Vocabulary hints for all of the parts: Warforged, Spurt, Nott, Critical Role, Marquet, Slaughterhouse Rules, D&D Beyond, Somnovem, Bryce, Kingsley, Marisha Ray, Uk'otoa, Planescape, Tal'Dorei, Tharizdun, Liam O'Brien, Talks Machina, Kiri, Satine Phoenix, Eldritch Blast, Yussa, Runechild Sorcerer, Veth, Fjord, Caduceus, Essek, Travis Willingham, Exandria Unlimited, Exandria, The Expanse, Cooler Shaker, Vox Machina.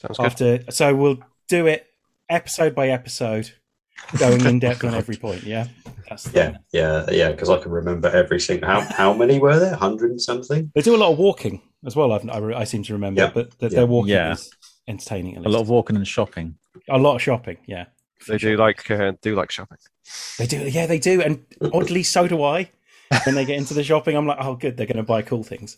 Sounds after, good. So we'll do it episode by episode, going in depth on every point. Yeah, that's the thing. yeah. Because I can remember every single. How many were there? 100 and something. They do a lot of walking as well. I seem to remember, but their walking is entertaining. At least. A lot of walking and shopping. A lot of shopping. Yeah. They do like shopping. They do, yeah, they do, and oddly so do I. When they get into the shopping, I'm like, oh, good, they're going to buy cool things.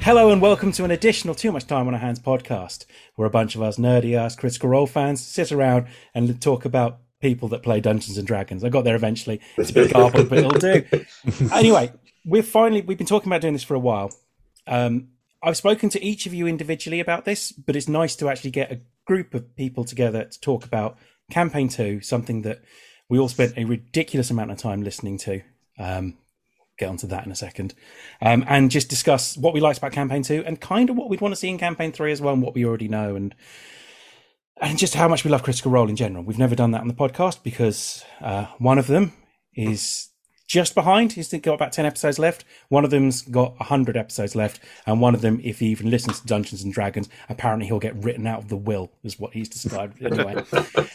Hello and welcome to an additional Too Much Time on Our Hands podcast, where a bunch of us nerdy-ass Critical Role fans sit around and talk about people that play Dungeons and Dragons. I got there eventually. It's a bit garbled, but it'll do. Anyway, we've been talking about doing this for a while. I've spoken to each of you individually about this, but it's nice to actually get a group of people together to talk about Campaign 2, something that we all spent a ridiculous amount of time listening to. Get onto that in a second, and just discuss what we liked about Campaign 2 and kind of what we'd want to see in Campaign 3 as well, and what we already know, and just how much we love Critical Role in general. We've never done that on the podcast because one of them is just behind. He's got about 10 episodes left. One of them's got 100 episodes left, and one of them, if he even listens to Dungeons and Dragons, apparently he'll get written out of the will, is what he's described.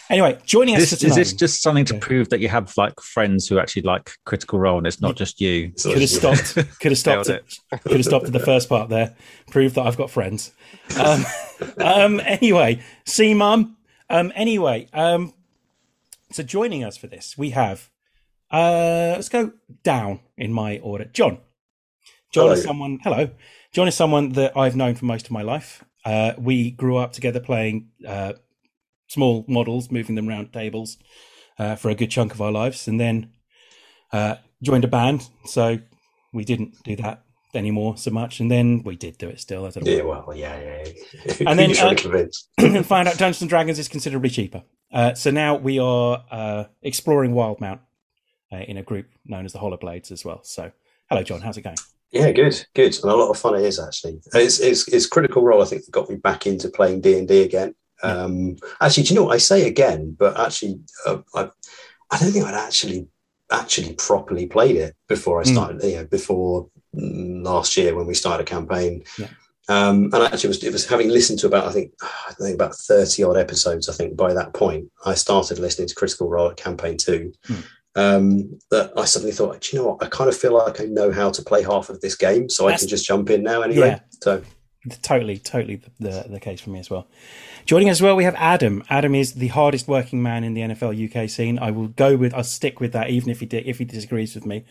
Anyway, joining us tonight. Is this just something to prove that you have like friends who actually like Critical Role, and it's not just you? Could have stopped at the first part there. Prove that I've got friends. Anyway, see, Mum. So joining us for this, we have. Let's go down in my order. John hello. John is someone that I've known for most of my life. We grew up together playing small models, moving them around tables for a good chunk of our lives, and then joined a band. So we didn't do that anymore so much, and then we did do it still. I don't know. Yeah. And then found out Dungeons and Dragons is considerably cheaper. So now we are exploring Wildemount. In a group known as the Hollowblades as well. So, hello, John. How's it going? Yeah, good, and a lot of fun it is actually. It's Critical Role, I think, that got me back into playing D&D again. Actually, do you know what I say again? But actually, I don't think I'd actually properly played it before I started. You know, before last year when we started a campaign. Yeah. And actually, it was having listened to about I think about 30 odd episodes. I think by that point, I started listening to Critical Role at Campaign 2. That I suddenly thought, do you know what? I kind of feel like I know how to play half of this game, so I can just jump in now anyway. Yeah. So, totally the case for me as well. Joining us as well, we have Adam. Adam is the hardest working man in the NFL UK scene. I'll stick with that, even if he disagrees with me.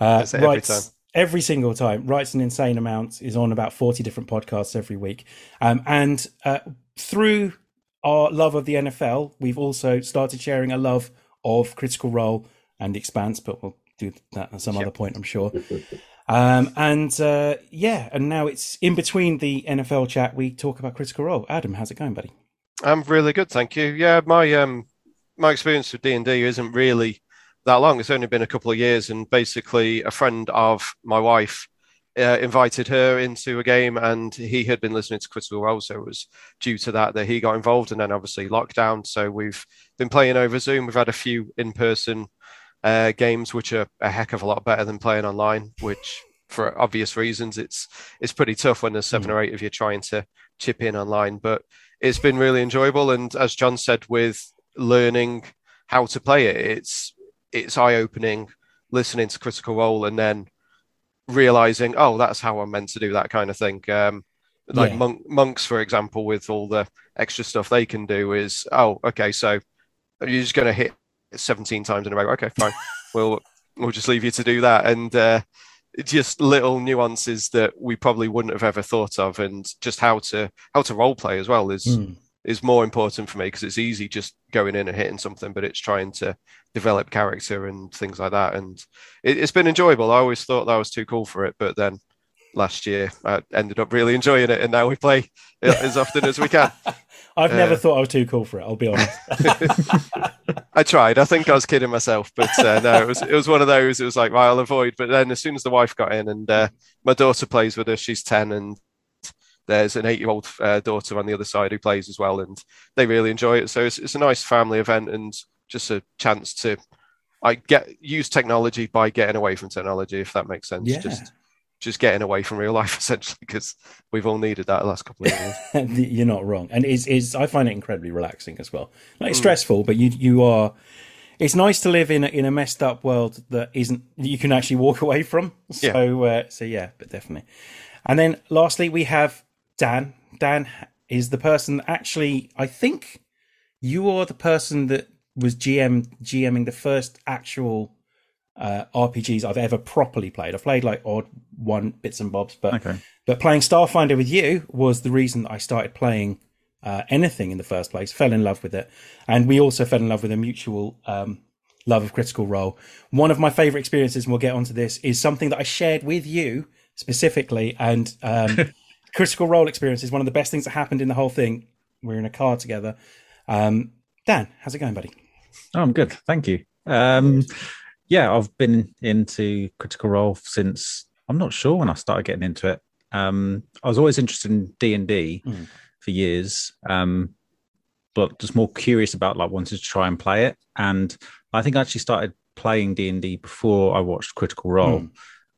Every single time, writes an insane amount. Is on about 40 different podcasts every week, and through our love of the NFL, we've also started sharing a love of Critical Role and The Expanse, but we'll do that at some other point, I'm sure. And now it's in between the NFL chat, we talk about Critical Role. Adam, how's it going, buddy? I'm really good, thank you. Yeah, my experience with D&D isn't really that long. It's only been a couple of years, and basically a friend of my wife invited her into a game, and he had been listening to Critical Role, so it was due to that he got involved, and then obviously lockdown, so we've been playing over Zoom. We've had a few in-person games, which are a heck of a lot better than playing online, which for obvious reasons, it's pretty tough when there's 7 or 8 of you trying to chip in online, but it's been really enjoyable. And as John said, with learning how to play it, it's eye-opening, listening to Critical Role and then realizing, oh, that's how I'm meant to do that kind of thing. Monks, for example, with all the extra stuff they can do is, oh, okay, so you're just going to hit 17 times in a row. Okay, fine. We'll just leave you to do that. And just little nuances that we probably wouldn't have ever thought of, and just how to role play as well is more important for me, because it's easy just going in and hitting something, but it's trying to develop character and things like that. And it's been enjoyable. I always thought that I was too cool for it, but then last year I ended up really enjoying it, and now we play it as often as we can. I've never thought I was too cool for it, I'll be honest. I tried. I think I was kidding myself, but no, it was one of those. It was like, right, I'll avoid. But then as soon as the wife got in, and my daughter plays with her, she's 10, and there's an 8-year-old daughter on the other side who plays as well, and they really enjoy it. So it's a nice family event and just a chance to use technology by getting away from technology, if that makes sense. Yeah. Just getting away from real life, essentially, because we've all needed that the last couple of years. You're not wrong. And I find it incredibly relaxing as well. Like, it's stressful, but you are... It's nice to live in a messed up world that you can actually walk away from. So, but definitely. And then lastly, we have Dan. Dan is the person that actually, I think you are the person that was GMing the first actual RPGs I've ever properly played. I've played like odd one bits and bobs, but playing Starfinder with you was the reason that I started playing anything in the first place. Fell in love with it, and we also fell in love with a mutual love of Critical Role. One of my favorite experiences, and we'll get onto this, is something that I shared with you specifically, and Critical Role experience is one of the best things that happened in the whole thing. We're in a car together. Dan, how's it going, buddy? Oh, I'm good, thank you. Yeah, I've been into Critical Role since, I'm not sure when I started getting into it. I was always interested in D&D for years, but just more curious about wanting to try and play it. And I think I actually started playing D&D before I watched Critical Role.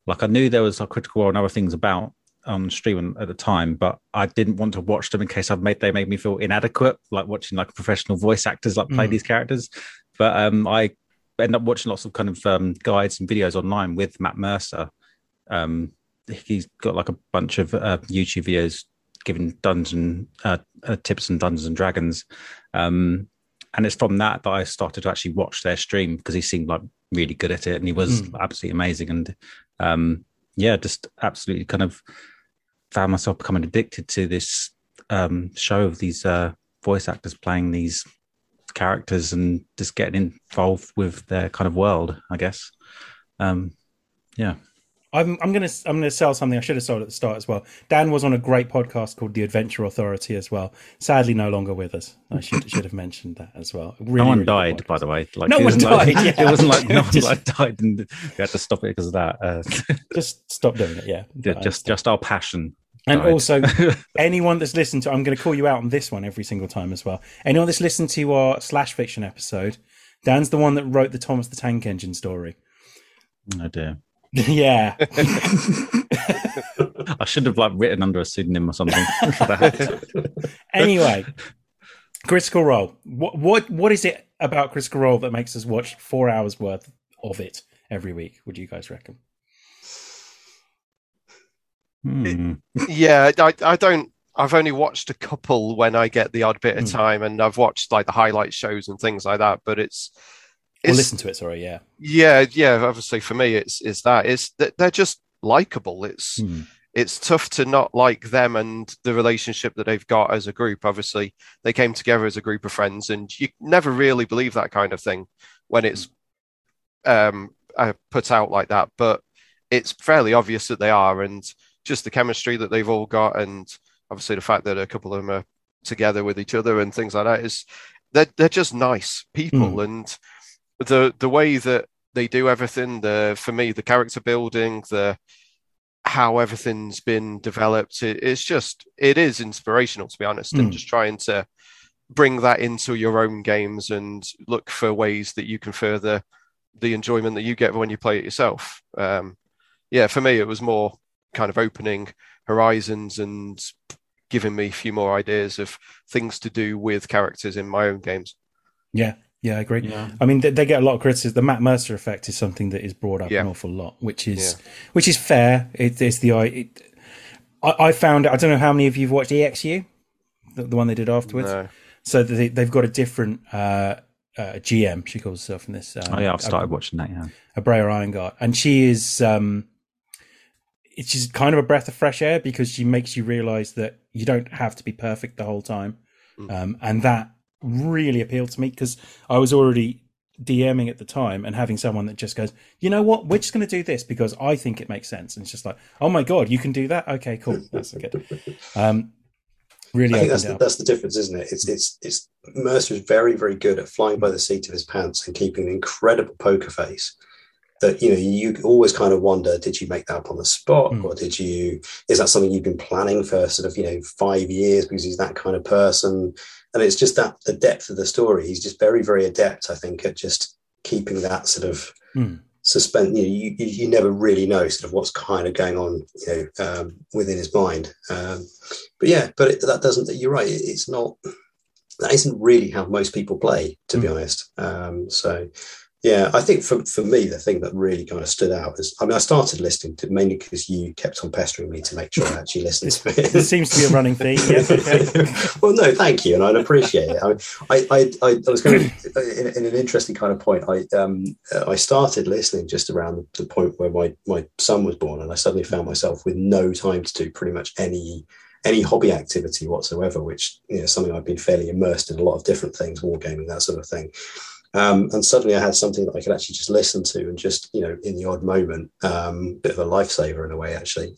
I knew there was Critical Role and other things about on stream at the time, but I didn't want to watch them in case they made me feel inadequate, watching professional voice actors play these characters. But I end up watching lots of kind of guides and videos online with Matt Mercer. He's got a bunch of YouTube videos giving tips on Dungeons and Dragons. And it's from that I started to actually watch their stream, because he seemed really good at it, and he was absolutely amazing. And just absolutely kind of found myself becoming addicted to this show of these voice actors playing these characters and just getting involved with their kind of world, I guess. I'm gonna sell something I should have sold at the start as well. Dan was on a great podcast called The Adventure Authority as well. Sadly, no longer with us. I should have mentioned that as well. Really, no one died, by the way. No one died. It wasn't no one died, and we had to stop it because of that. Just stop doing it. Yeah. Just our passion. And also, anyone that's listened to, I'm going to call you out on this one every single time as well. Anyone that's listened to our /fiction episode, Dan's the one that wrote the Thomas the Tank Engine story. Oh dear. Yeah. I should have written under a pseudonym or something. Anyway, Critical Role. What is it about Critical Role that makes us watch 4 hours worth of it every week? Would you guys reckon? I've only watched a couple when I get the odd bit of time, and I've watched the highlight shows and things like that, but it's listen to it. Sorry. Yeah. Yeah. Yeah. Obviously for me, they're just likable. It's tough to not like them and the relationship that they've got as a group. Obviously they came together as a group of friends, and you never really believe that kind of thing when it's put out like that, but it's fairly obvious that they are, and just the chemistry that they've all got, and obviously the fact that a couple of them are together with each other and things like that, is they're just nice people. And the way that they do everything, for me, the character building, the how everything's been developed, it is inspirational, to be honest, and just trying to bring that into your own games and look for ways that you can further the enjoyment that you get when you play it yourself. For me, it was more kind of opening horizons and giving me a few more ideas of things to do with characters in my own games. Yeah, I agree. Yeah. I mean, they get a lot of criticism. The Matt Mercer effect is something that is brought up an awful lot, which is fair. I found, I don't know how many of you've watched EXU, the one they did afterwards. No. So they've got a different GM, she calls herself in this. I've started watching that. Yeah, Abrea Iyengar, and she is. She's kind of a breath of fresh air, because she makes you realise that you don't have to be perfect the whole time, and that really appealed to me, because I was already DMing at the time, and having someone that just goes, you know what, we're just going to do this because I think it makes sense, and it's just like, oh my god, you can do that? Okay, cool, that's good. Really, I think that's the difference, isn't it? It's Mercer is very, very good at flying by the seat of his pants and keeping an incredible poker face. that, you know, you always kind of wonder, did you make that up on the spot? Mm. Or did you, is that something you've been planning for sort of, you know, 5 years because he's that kind of person? And it's just that the depth of the story, he's just very, very adept, I think, at just keeping that sort of suspense. You know, you never really know sort of what's kind of going on, you know, within his mind. You're right. It's not, that isn't really how most people play, to be honest. Yeah, I think for me, the thing that really kind of stood out is, I mean, I started listening to mainly because you kept on pestering me to make sure I actually listened to it. It seems to be a running theme. Yeah. Well, no, thank you, and I'd appreciate it. I mean, I was going to, in an interesting kind of point, I started listening just around the point where my son was born, and I suddenly found myself with no time to do pretty much any hobby activity whatsoever, which, you know, something I've been fairly immersed in, a lot of different things, wargaming, that sort of thing. And suddenly I had something that I could actually just listen to and just, you know, in the odd moment, bit of a lifesaver in a way, actually.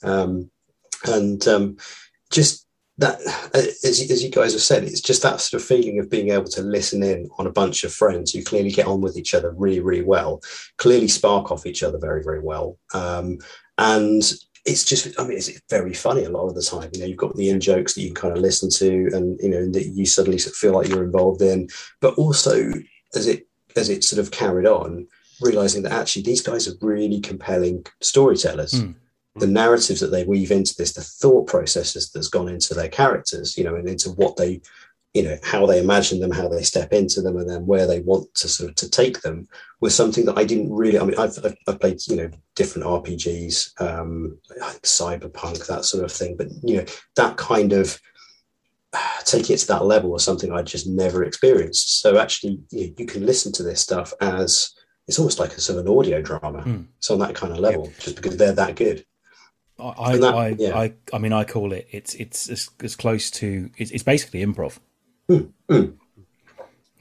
Just that, as you guys have said, it's just that sort of feeling of being able to listen in on a bunch of friends who clearly get on with each other really, really well, clearly spark off each other very, very well. And it's just, I mean, it's very funny a lot of the time. You know, you've got the in jokes that you can kind of listen to and, you know, that you suddenly feel like you're involved in, but also, as it sort of carried on, realizing that actually these guys are really compelling storytellers. The narratives that they weave into this, the thought processes that's gone into their characters, you know, and into what they, you know, how they imagine them, how they step into them, and then where they want to sort of to take them, was something that I didn't really, I mean, I've played, you know, different RPGs, like cyberpunk, that sort of thing, but, you know, that kind of taking it to that level was something I just never experienced. So actually, you can listen to this stuff as it's almost like a sort of an audio drama. It's on that kind of level, just because they're that good. I call it. It's as close to. It's basically improv.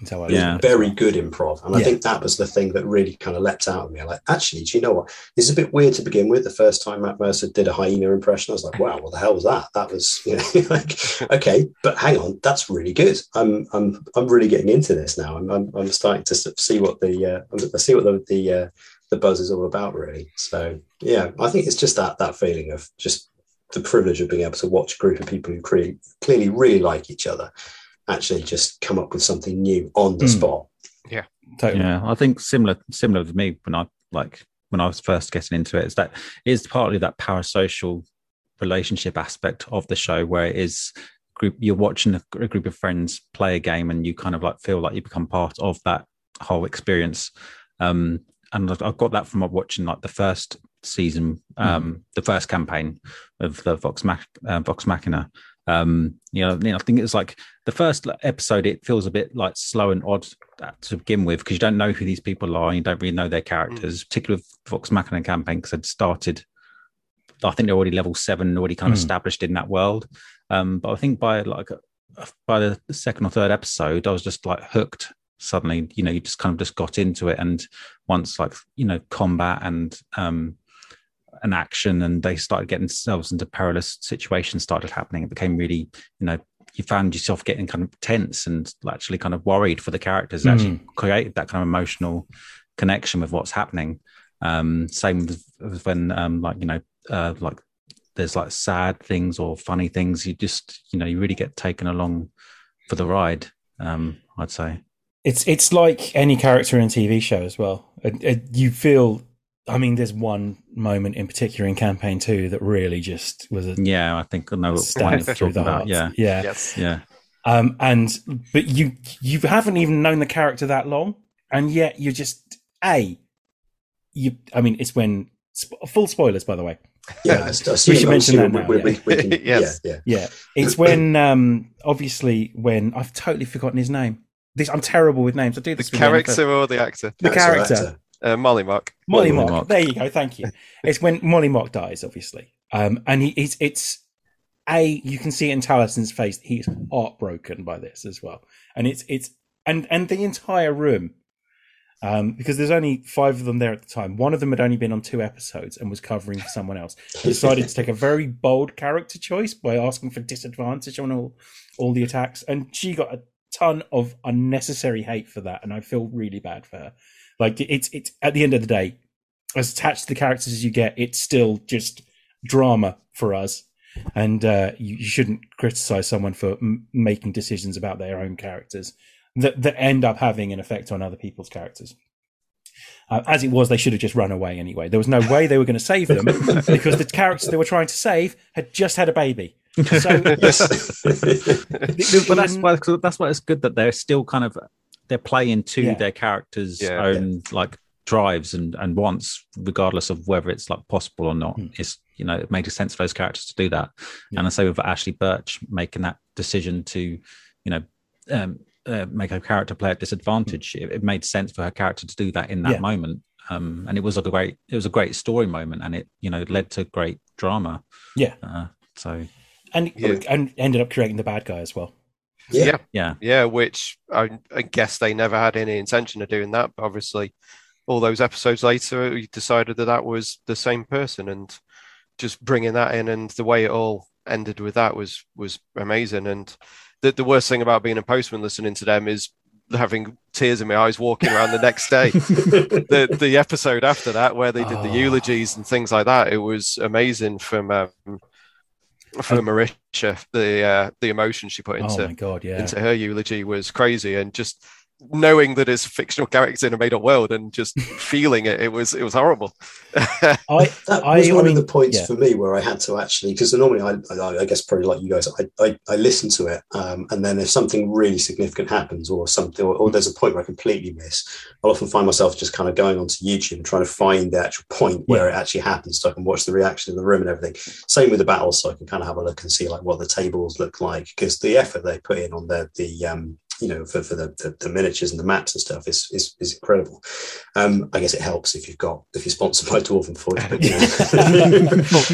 So very good improv, and I think that was the thing that really kind of leapt out at me. I'm like, actually, do you know what? This is a bit weird to begin with. The first time Matt Mercer did a hyena impression, I was like, wow, what the hell was that? That was, you know, like, okay, but hang on, that's really good. I'm really getting into this now. I'm starting to see what the buzz is all about, really. So yeah, I think it's just that feeling of just the privilege of being able to watch a group of people who clearly really like each other actually just come up with something new on the spot. Yeah, totally. Yeah, I think similar to me when I was first getting into it, is that it is partly that parasocial relationship aspect of the show, where it is group, you're watching a group of friends play a game and you kind of like feel like you become part of that whole experience. And I've got that from watching like the first season, the first campaign of the Vox Machina. I think it's like the first episode, it feels a bit like slow and odd to begin with, because you don't know who these people are and you don't really know their characters, particularly with Vox Machina campaign, because I'd started, I think they're already level 7, already kind of established in that world. But I think by the second or third episode, I was just like hooked suddenly. You know, you just kind of just got into it, and once like, you know, combat and action, and they started getting themselves into perilous situations started happening, it became really, you know, you found yourself getting kind of tense and actually kind of worried for the characters. Actually created that kind of emotional connection with what's happening. Same with when like there's like sad things or funny things, you just, you know, you really get taken along for the ride. I'd say it's like any character in a TV show as well. You feel, I mean, there's one moment in particular in campaign 2 that really just was I think I know what point you're talking about. Yeah. But you haven't even known the character that long, and yet you're just I mean, it's when full spoilers, by the way. Yeah, we should mention that now. We can, yeah. It's when obviously when I've totally forgotten his name. I'm terrible with names. I do this. The character or the actor? The character. Mollymauk. There you go. Thank you. It's when Mollymauk dies, obviously. And you can see it in Taliesin's face. He's heartbroken by this as well. And it's the entire room, because there's only 5 of them there at the time. One of them had only been on 2 episodes and was covering for someone else. He decided to take a very bold character choice by asking for disadvantage on all the attacks. And she got a ton of unnecessary hate for that. And I feel really bad for her. Like, it's at the end of the day, as attached to the characters as you get, it's still just drama for us. And you shouldn't criticize someone for making decisions about their own characters that end up having an effect on other people's characters. As it was, they should have just run away anyway. There was no way they were going to save them because the character they were trying to save had just had a baby. So, but that's why it's good that they're still kind of they're playing to their characters' own like drives and wants, regardless of whether it's like possible or not. It's, you know, it made sense for those characters to do that. Yeah. And I say with Ashley Birch making that decision to, you know, make her character play at disadvantage. It made sense for her character to do that in that moment. And it was like a great story moment, and it, you know, led to great drama. Yeah. And ended up creating the bad guy as well. Yeah. Which I guess they never had any intention of doing that, but obviously all those episodes later, we decided that was the same person, and just bringing that in, and the way it all ended with that was amazing. And the worst thing about being a postman listening to them is having tears in my eyes walking around the next day. The episode after that, where they did the eulogies and things like that, it was amazing for Marisha. The emotion she put into her eulogy was crazy, and just knowing that it's a fictional character in a made-up world and just feeling it was horrible. That was one of the points for me where I had to actually, because normally I guess probably like you guys, I listen to it, and then if something really significant happens or something, or there's a point where I completely miss, I'll often find myself just kind of going onto YouTube and trying to find the actual point where it actually happens, so I can watch the reaction in the room and everything. Same with the battles, so I can kind of have a look and see like what the tables look like, because the effort they put in on you know, for the miniatures and the maps and stuff is incredible. I guess it helps if you're sponsored by Dwarven Forge, but, you know.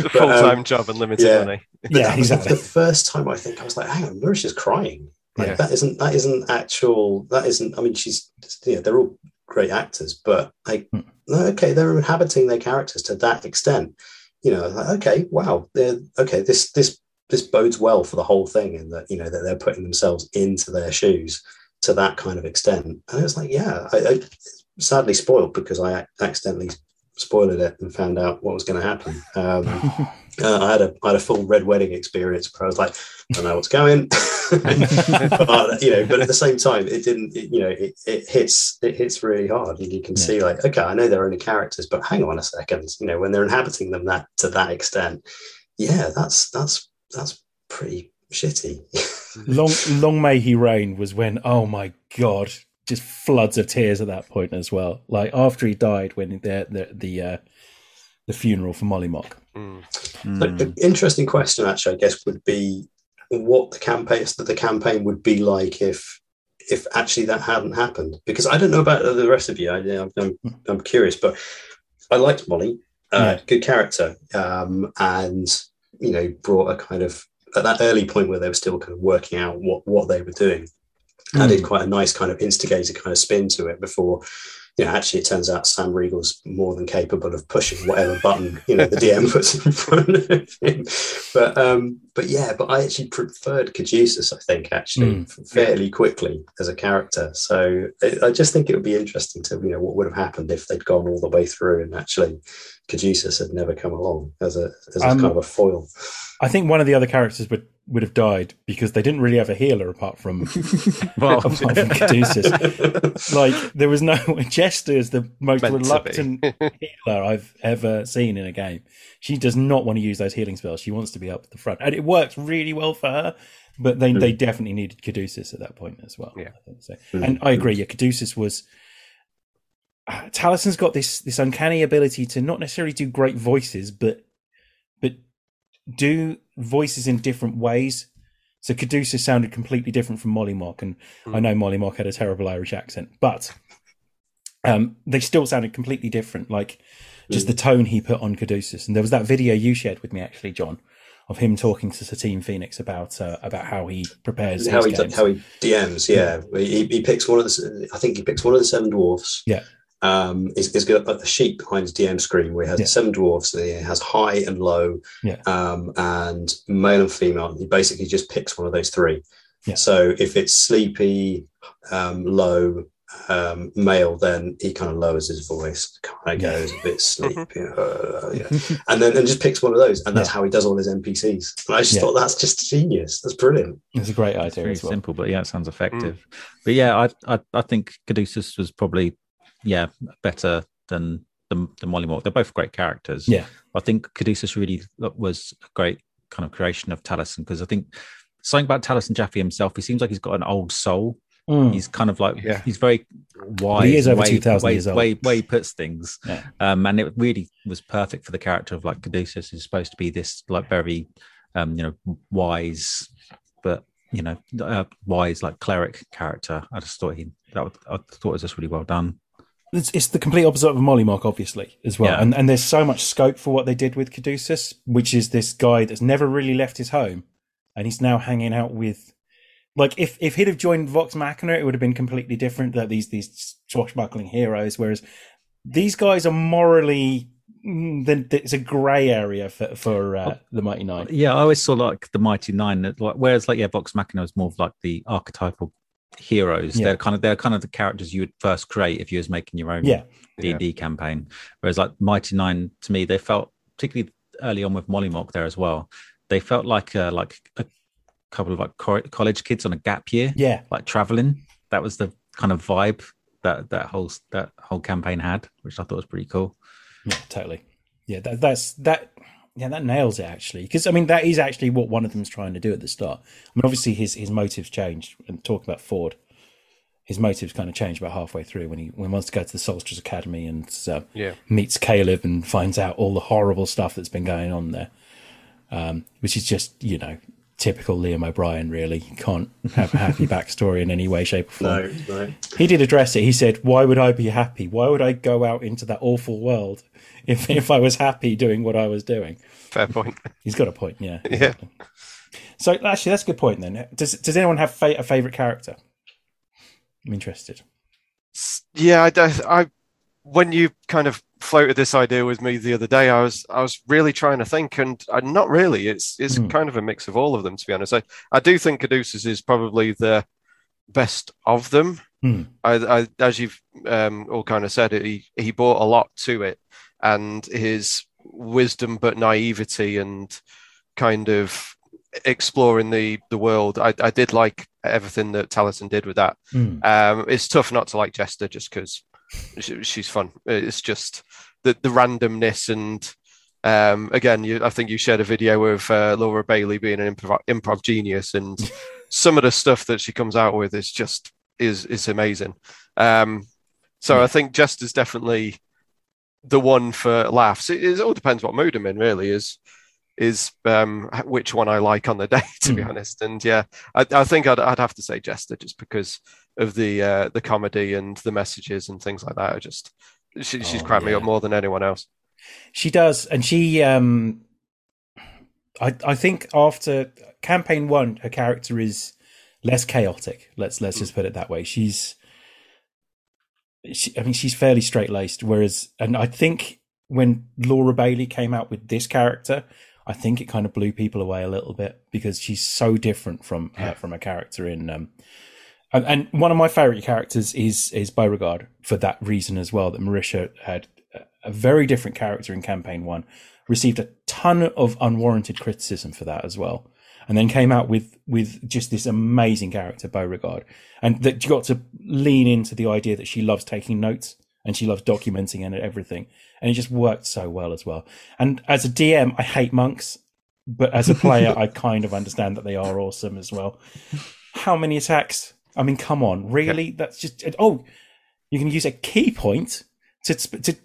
Full-time job and limited money. Yeah, exactly. The first time I think I was like, hang on, Marisha's crying. Like, that isn't, I mean, she's, they're all great actors, but they're inhabiting their characters to that extent. You know, like, okay, wow. This bodes well for the whole thing, and that, you know, that they're putting themselves into their shoes to that kind of extent. And it was like, I sadly spoiled, because I accidentally spoiled it and found out what was going to happen. I had a full red wedding experience where I was like, I don't know what's going, but at the same time, it hits really hard, and you can see like, okay, I know they're only characters, but hang on a second, you know, when they're inhabiting them that to that extent, that's pretty shitty. long may he reign was when, oh my god, just floods of tears at that point as well, like after he died, when the funeral for Mollymauk. An interesting question actually, I guess, would be what the campaign would be like if actually that hadn't happened, because I don't know about the rest of you. I'm curious, but I liked Molly, good character, and you know, brought a kind of, at that early point where they were still kind of working out what they were doing, added quite a nice kind of instigator kind of spin to it before, you know, actually it turns out Sam Riegel's more than capable of pushing whatever button, you know, the DM puts in front of him. But I actually preferred Caduceus, I think, actually fairly quickly as a character. So I just think it would be interesting to, you know, what would have happened if they'd gone all the way through and actually Caduceus had never come along as a kind of a foil. I think one of the other characters would have died, because they didn't really have a healer apart from Caduceus. Like, there was no... Jester is the most reluctant healer I've ever seen in a game. She does not want to use those healing spells. She wants to be up at the front. And it works really well for her, but they definitely needed Caduceus at that point as well. Yeah. I think so. And I agree, Caduceus was... Taliesin's got this uncanny ability to not necessarily do great voices, but do voices in different ways. So Caduceus sounded completely different from Mollymauk, and I know Mollymauk had a terrible Irish accent, but they still sounded completely different, like just the tone he put on Caduceus. And there was that video you shared with me actually, John, of him talking to Satine Phoenix about how he prepares how he DMs. He picks one of the, I think he picks one of the seven dwarfs. Yeah. It's got a sheet behind his DM screen where he has seven dwarfs, and he has high and low, and male and female. And he basically just picks one of those three. Yeah. So if it's sleepy, low, male, then he kind of lowers his voice, kind of goes a bit sleepy, and then just picks one of those, and that's how he does all his NPCs. And I just thought that's just genius. That's brilliant. It's a great idea. It's very simple, but it sounds effective. But I think Caduceus was probably better than Mollymauk. They're both great characters. Yeah, I think Caduceus really was a great kind of creation of Taliesin, because I think something about Taliesin Jaffe himself, he seems like he's got an old soul. He's kind of like he's very wise. He is over 2,000 years old. Way he puts things, and it really was perfect for the character of like Caduceus, who's supposed to be this like very, wise, but wise like cleric character. I just thought I thought it was just really well done. It's the complete opposite of Mollymauk, obviously, as well. Yeah. And there's so much scope for what they did with Caduceus, which is this guy that's never really left his home, and he's now hanging out with. Like, if he'd have joined Vox Machina, it would have been completely different, that these swashbuckling heroes, whereas these guys are morally... It's a grey area for the Mighty Nein. Yeah, I always saw, like, the Mighty Nein, whereas, like, Vox Machina was more of, like, the archetypal heroes. Yeah. They're kind of the characters you would first create if you was making your own D&D campaign. Whereas, like, Mighty Nein, to me, they felt, particularly early on with Mollymauk there as well, they felt like a couple of like college kids on a gap year, like traveling. That was the kind of vibe that whole campaign had, which I thought was pretty cool. That nails it, actually, because I mean that is actually what one of them's trying to do at the start. I mean, obviously his motives changed, and talking about Fjord, his motives kind of changed about halfway through when he wants to go to the Solstice Academy and meets Caleb and finds out all the horrible stuff that's been going on there, which is just typical Liam O'Brien, really. You can't have a happy backstory in any way, shape or form. No. He did address it. He said, why would I be happy? Why would I go out into that awful world if I was happy doing what I was doing? Fair point. He's got a point, exactly. So actually, that's a good point then. Does anyone have a favourite character? I'm interested. Yeah, I when you kind of floated this idea with me the other day, I was really trying to think, and not really. It's kind of a mix of all of them, to be honest. I do think Caduceus is probably the best of them. I as you've all kind of said, he brought a lot to it, and his wisdom but naivety and kind of exploring the world. I did like everything that Taliesin did with that. It's tough not to like Jester, just because she's fun. It's just the randomness, and again, I think you shared a video of Laura Bailey being an improv genius, and some of the stuff that she comes out with is just is amazing. I think Jester's definitely the one for laughs. It all depends what mood I'm in, really. Is which one I like on the day, to be honest. And I think I'd have to say Jester, just because of the comedy and the messages and things like that. She's cracked me up more than anyone else. She does, and she I think after campaign one, her character is less chaotic. Let's just put it that way. She's fairly straight laced. Whereas, and I think when Laura Bailey came out with this character, I think it kind of blew people away a little bit, because she's so different from a character in. And one of my favourite characters is Beauregard, for that reason as well. That Marisha had a very different character in campaign one, received a ton of unwarranted criticism for that as well, and then came out with just this amazing character, Beauregard, and that you got to lean into the idea that she loves taking notes and she loves documenting and everything, and it just worked so well as well. And as a DM, I hate monks, but as a player, I kind of understand that they are awesome as well. How many attacks? I mean, come on, really? That's just... you can use a key point to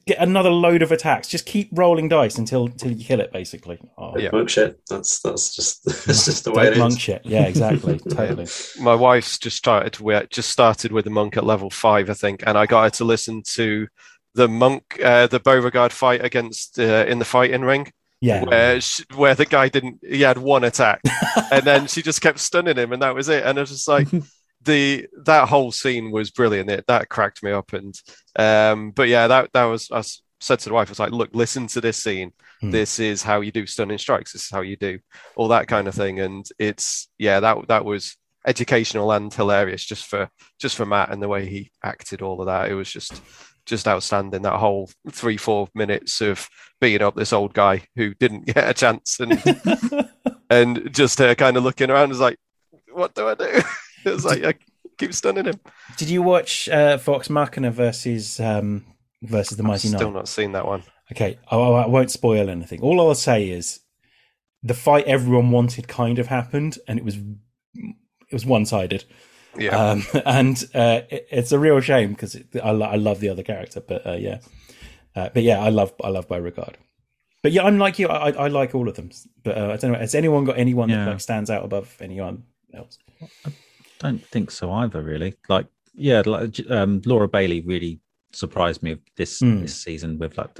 get another load of attacks. Just keep rolling dice until you kill it, basically. Monk shit. That's just that's just the way it is. Monk shit. Yeah, exactly. Totally. My wife's just started with a monk at level 5, I think, and I got her to listen to the monk, the Beauregard fight against in the fighting ring. Yeah, where the guy had one attack, and then she just kept stunning him, and that was it. And I was just like. That whole scene was brilliant. That cracked me up, and that was. I said to the wife, "I was like, look, listen to this scene. This is how you do stunning strikes. This is how you do all that kind of thing." And it's that was educational and hilarious just for Matt and the way he acted all of that. It was just outstanding, that whole 3-4 minutes of beating up this old guy who didn't get a chance, and just kind of looking around was like, what do I do? It was like, I keep stunning him. Did you watch Vox Machina versus the Mighty Nein? I've still not seen that one. Okay, I won't spoil anything. All I'll say is the fight everyone wanted kind of happened, and it was one-sided. Yeah, it's a real shame because I love the other character, but I love Beauregard. But yeah, I'm like you. I like all of them, but I don't know. Has anyone got anyone that like stands out above anyone else? I don't think so either, really. Laura Bailey really surprised me this season with like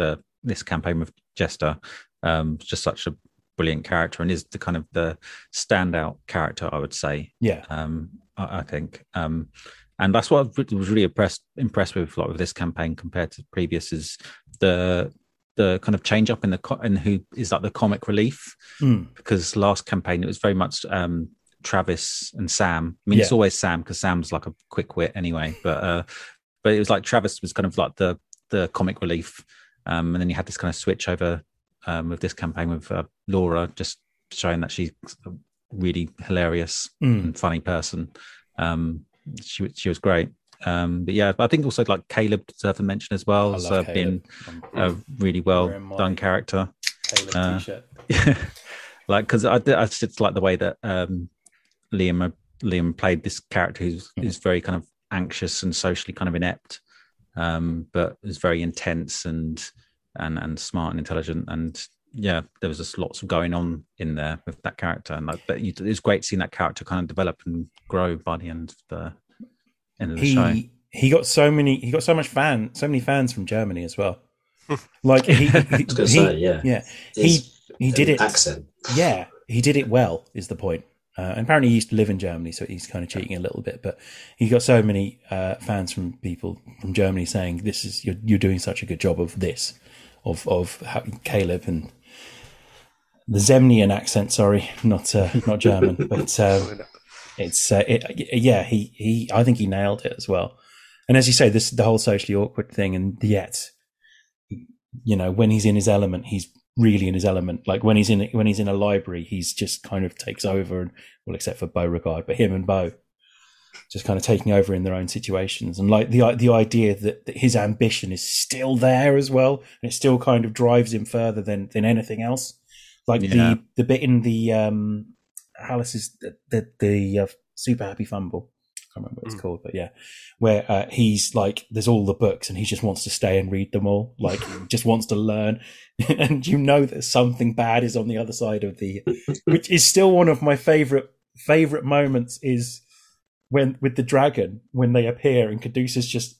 this campaign with Jester. Just such a brilliant character, and is the kind of the standout character, I would say. Yeah. I think, and that's what I was really impressed with, like, with this campaign compared to previous, is the kind of change up in who is like the comic relief, because last campaign it was very much Travis and Sam. I mean, it's always Sam because Sam's like a quick wit anyway, but it was like Travis was kind of like the comic relief, and then you had this kind of switch over with this campaign with Laura, just showing that she's really hilarious and funny person. She was great. But yeah, I think also like Caleb deserved a mention as well, as being a really well done character. Caleb t-shirt. Yeah, like because I just like the way that Liam played this character who's very kind of anxious and socially kind of inept, but is very intense and smart and intelligent, and yeah, there was just lots of going on in there with that character, and like, but it's great seeing that character kind of develop and grow by the end of the show. He got so many fans from Germany as well. Like he did it. Accent. Yeah, he did it well. Is the point? And apparently, he used to live in Germany, so he's kind of cheating a little bit. But he got so many fans from people from Germany saying, "This is you're doing such a good job of this, of how, Caleb and." The Zemnian accent, sorry, not German, but I think he nailed it as well. And as you say, the whole socially awkward thing, and yet, you know, when he's in his element, he's really in his element. Like when he's in a library, he's just kind of takes over, and well, except for Beauregard, but him and Beau just kind of taking over in their own situations. And like the idea that his ambition is still there as well, and it still kind of drives him further than anything else. Like the bit in the Alice's the super happy fumble, I can't remember what it's called, but yeah, where he's like, there's all the books and he just wants to stay and read them all, like just wants to learn, and you know that something bad is on the other side of the, which is still one of my favorite moments, is when with the dragon when they appear and Caduceus just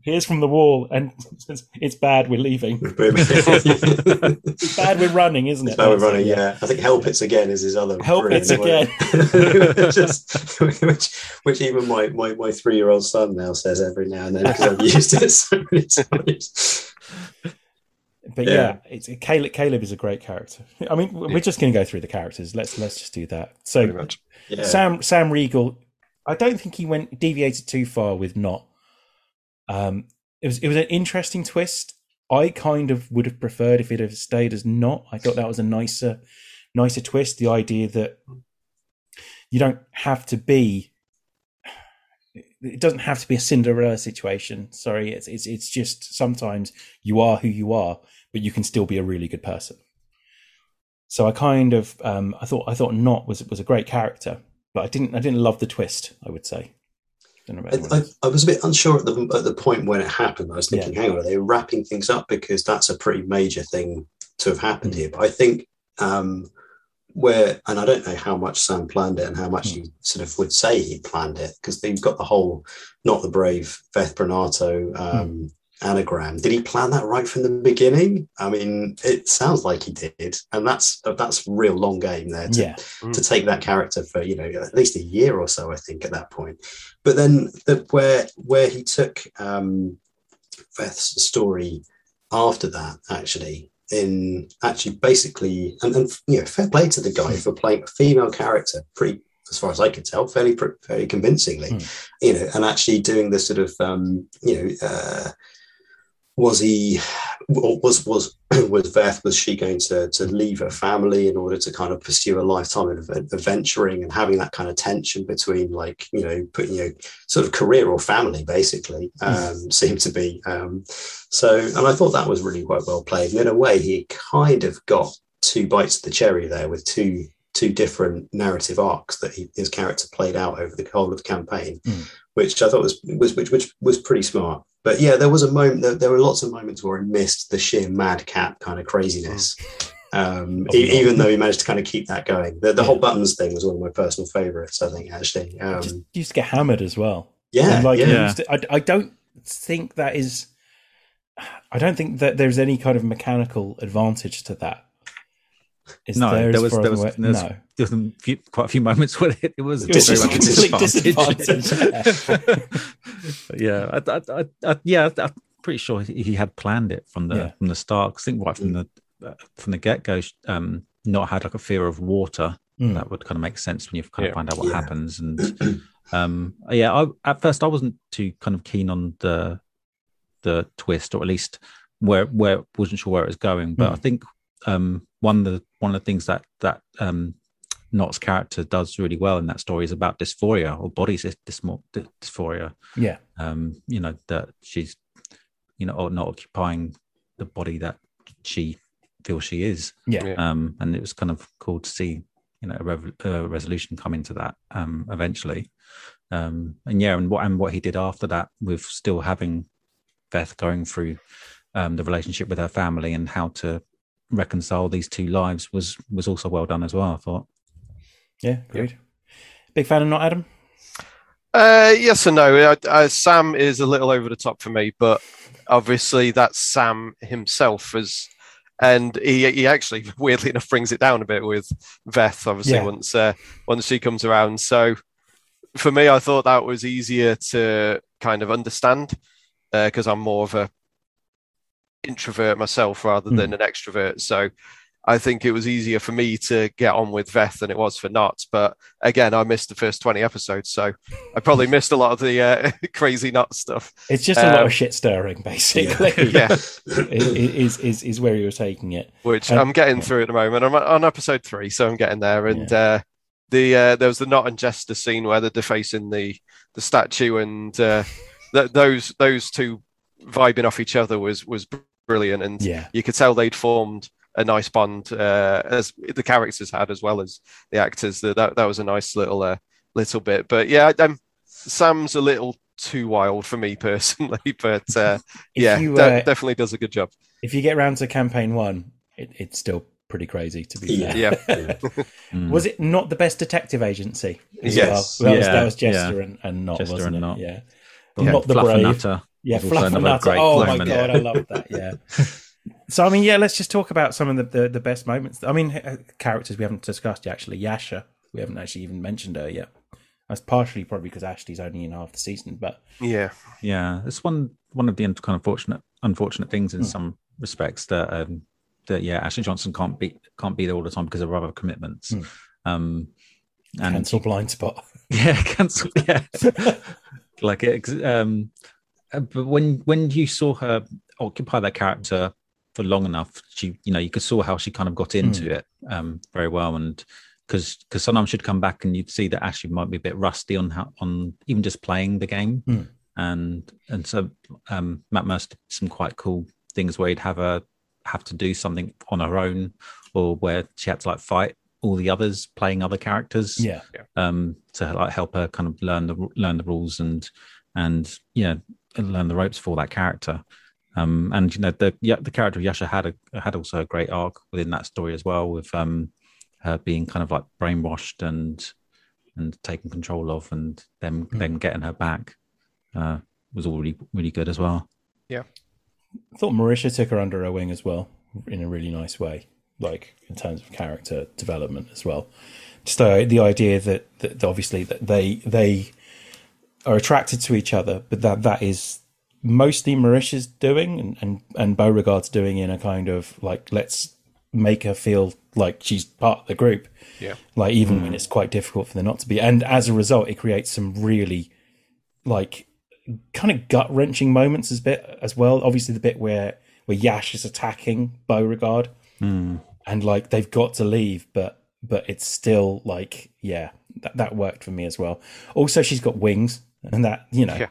appears from the wall and says, "It's bad, we're leaving." It's bad, we're running, isn't it? It's bad, we're running, yeah. I think "Help It's Again" is his other. "Help It's Again." Just, which even my 3-year-old son now says every now and then, because I've used it so many times. But yeah, it's Caleb is a great character. I mean, we're just going to go through the characters. Let's just do that. So pretty much. Yeah. Sam Riegel, I don't think he deviated too far with Nott. It was an interesting twist. I kind of would have preferred if it had stayed as Nott. I thought that was a nicer twist. The idea that you don't have to be, it doesn't have to be a Cinderella situation. Sorry, it's just sometimes you are who you are, but you can still be a really good person. So I kind of I thought Nott was a great character, but I didn't love the twist, I would say. I was a bit unsure at the point when it happened. I was thinking, hang on, are they wrapping things up? Because that's a pretty major thing to have happened here. But I think and I don't know how much Sam planned it and how much he sort of would say he planned it, because they've got the whole Nott the Brave, Veth Branato anagram. Did he plan that right from the beginning? I mean, it sounds like he did, and that's real long game there to take that character for, you know, at least a year or so, I think, at that point. But then where he took Veth's story after that, basically, and you know, fair play to the guy for playing a female character pretty as far as I could tell, fairly convincingly, you know, and actually doing this sort of, was she going to leave her family in order to kind of pursue a lifetime of adventuring, and having that kind of tension between, like, you know, putting your sort of career or family, basically, seemed to be. So, and I thought that was really quite well played. And in a way, he kind of got two bites of the cherry there with two different narrative arcs that his character played out over the whole of the campaign, which I thought was pretty smart. But yeah, there was a moment. There were lots of moments where I missed the sheer madcap kind of craziness. Even though he managed to kind of keep that going, the whole buttons thing was one of my personal favourites, I think, actually. Just used to get hammered as well. Yeah, like, I don't think that there's any kind of mechanical advantage to that. There was quite a few moments where it was a complete disadvantage. I'm pretty sure he had planned it from the start. I think right from the get-go, Nott had like a fear of water. That would kind of make sense when you kind of find out what happens. And at first I wasn't too kind of keen on the twist, or at least where wasn't sure where it was going. But I think one of the things that Nott's character does really well in that story is about dysphoria, or body dysphoria. Yeah. You know, that she's, you know, not occupying the body that she feels she is. Yeah. And it was kind of cool to see, you know, a resolution come into that eventually. And what he did after that, with still having Veth going through the relationship with her family and how to reconcile these two lives was also well done as well, I thought. Yeah, great. Yeah. Big fan of Nott, Adam? Yes and no. Sam is a little over the top for me, but obviously that's Sam himself, and he actually, weirdly enough, brings it down a bit with Veth, obviously, once she comes around. So for me, I thought that was easier to kind of understand, because I'm more of a introvert myself rather than an extrovert, so I think it was easier for me to get on with Veth than it was for Nott. But again, I missed the first 20 episodes, so I probably missed a lot of the crazy Nott stuff. It's just a lot of shit stirring, basically. Yeah, is where you were taking it, which I'm getting through at the moment. I'm on episode 3, so I'm getting there. And there was the Nott and Jester scene where they're defacing the statue, and those two vibing off each other was brilliant, and you could tell they'd formed a nice bond, as the characters had as well as the actors. That was a nice little bit. But Sam's a little too wild for me personally, but definitely does a good job. If you get round to campaign 1, it's still pretty crazy, to be fair. Was it Nott the best detective agency as well? That was Jester and Nott, wasn't it? Nott. Yeah. Nott the brave. Yeah, Fluff and Nutter. Oh my God, I love that. Yeah. So I mean, let's just talk about some of the best moments. I mean, characters we haven't discussed yet, actually. Yasha, we haven't actually even mentioned her yet. That's partially probably because Ashley's only in half the season, but it's one of the kind of unfortunate things in some respects that Ashley Johnson can't be there all the time because of other commitments. And cancel blind spot. Yeah, cancel. Yeah, like it. But when you saw her occupy that character for long enough, she, you know, you could saw how she kind of got into it very well, and because sometimes she'd come back and you'd see that Ashley might be a bit rusty on even just playing the game, and so Matt Mercer did some quite cool things where he'd have her have to do something on her own, or where she had to like fight all the others playing other characters, to like help her kind of learn the rules and you know, learn the ropes for that character. And you know, the character of Yasha had also a great arc within that story as well, with her being kind of like brainwashed and taken control of, and them getting her back was all really, really good as well. Yeah, I thought Marisha took her under her wing as well in a really nice way, like in terms of character development as well. Just the idea that obviously that they are attracted to each other, but that is mostly Marisha's doing and Beauregard's doing in a kind of like, let's make her feel like she's part of the group. Yeah. Like, even when it's quite difficult for them not to be. And as a result, it creates some really, like, kind of gut-wrenching moments as well. Obviously, the bit where Yash is attacking Beauregard. Mm. And, like, they've got to leave, but it's still, like, yeah, that worked for me as well. Also, she's got wings, and that, you know,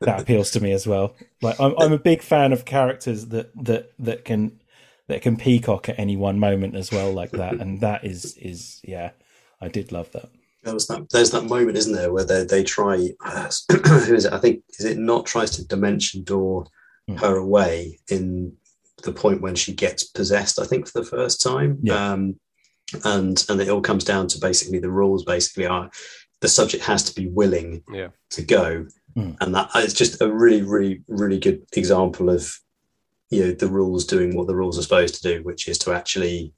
that appeals to me as well. Like, I'm a big fan of characters that can peacock at any one moment as well, like that. And that is yeah, I did love that. There's that moment, isn't there, where they try, who is it? I think, is it Nott tries to dimension door her away in the point when she gets possessed, I think, for the first time. Yeah. And it all comes down to basically the rules basically are the subject has to be willing to go. Mm. And that it's just a really, really, really good example of, you know, the rules doing what the rules are supposed to do, which is to actually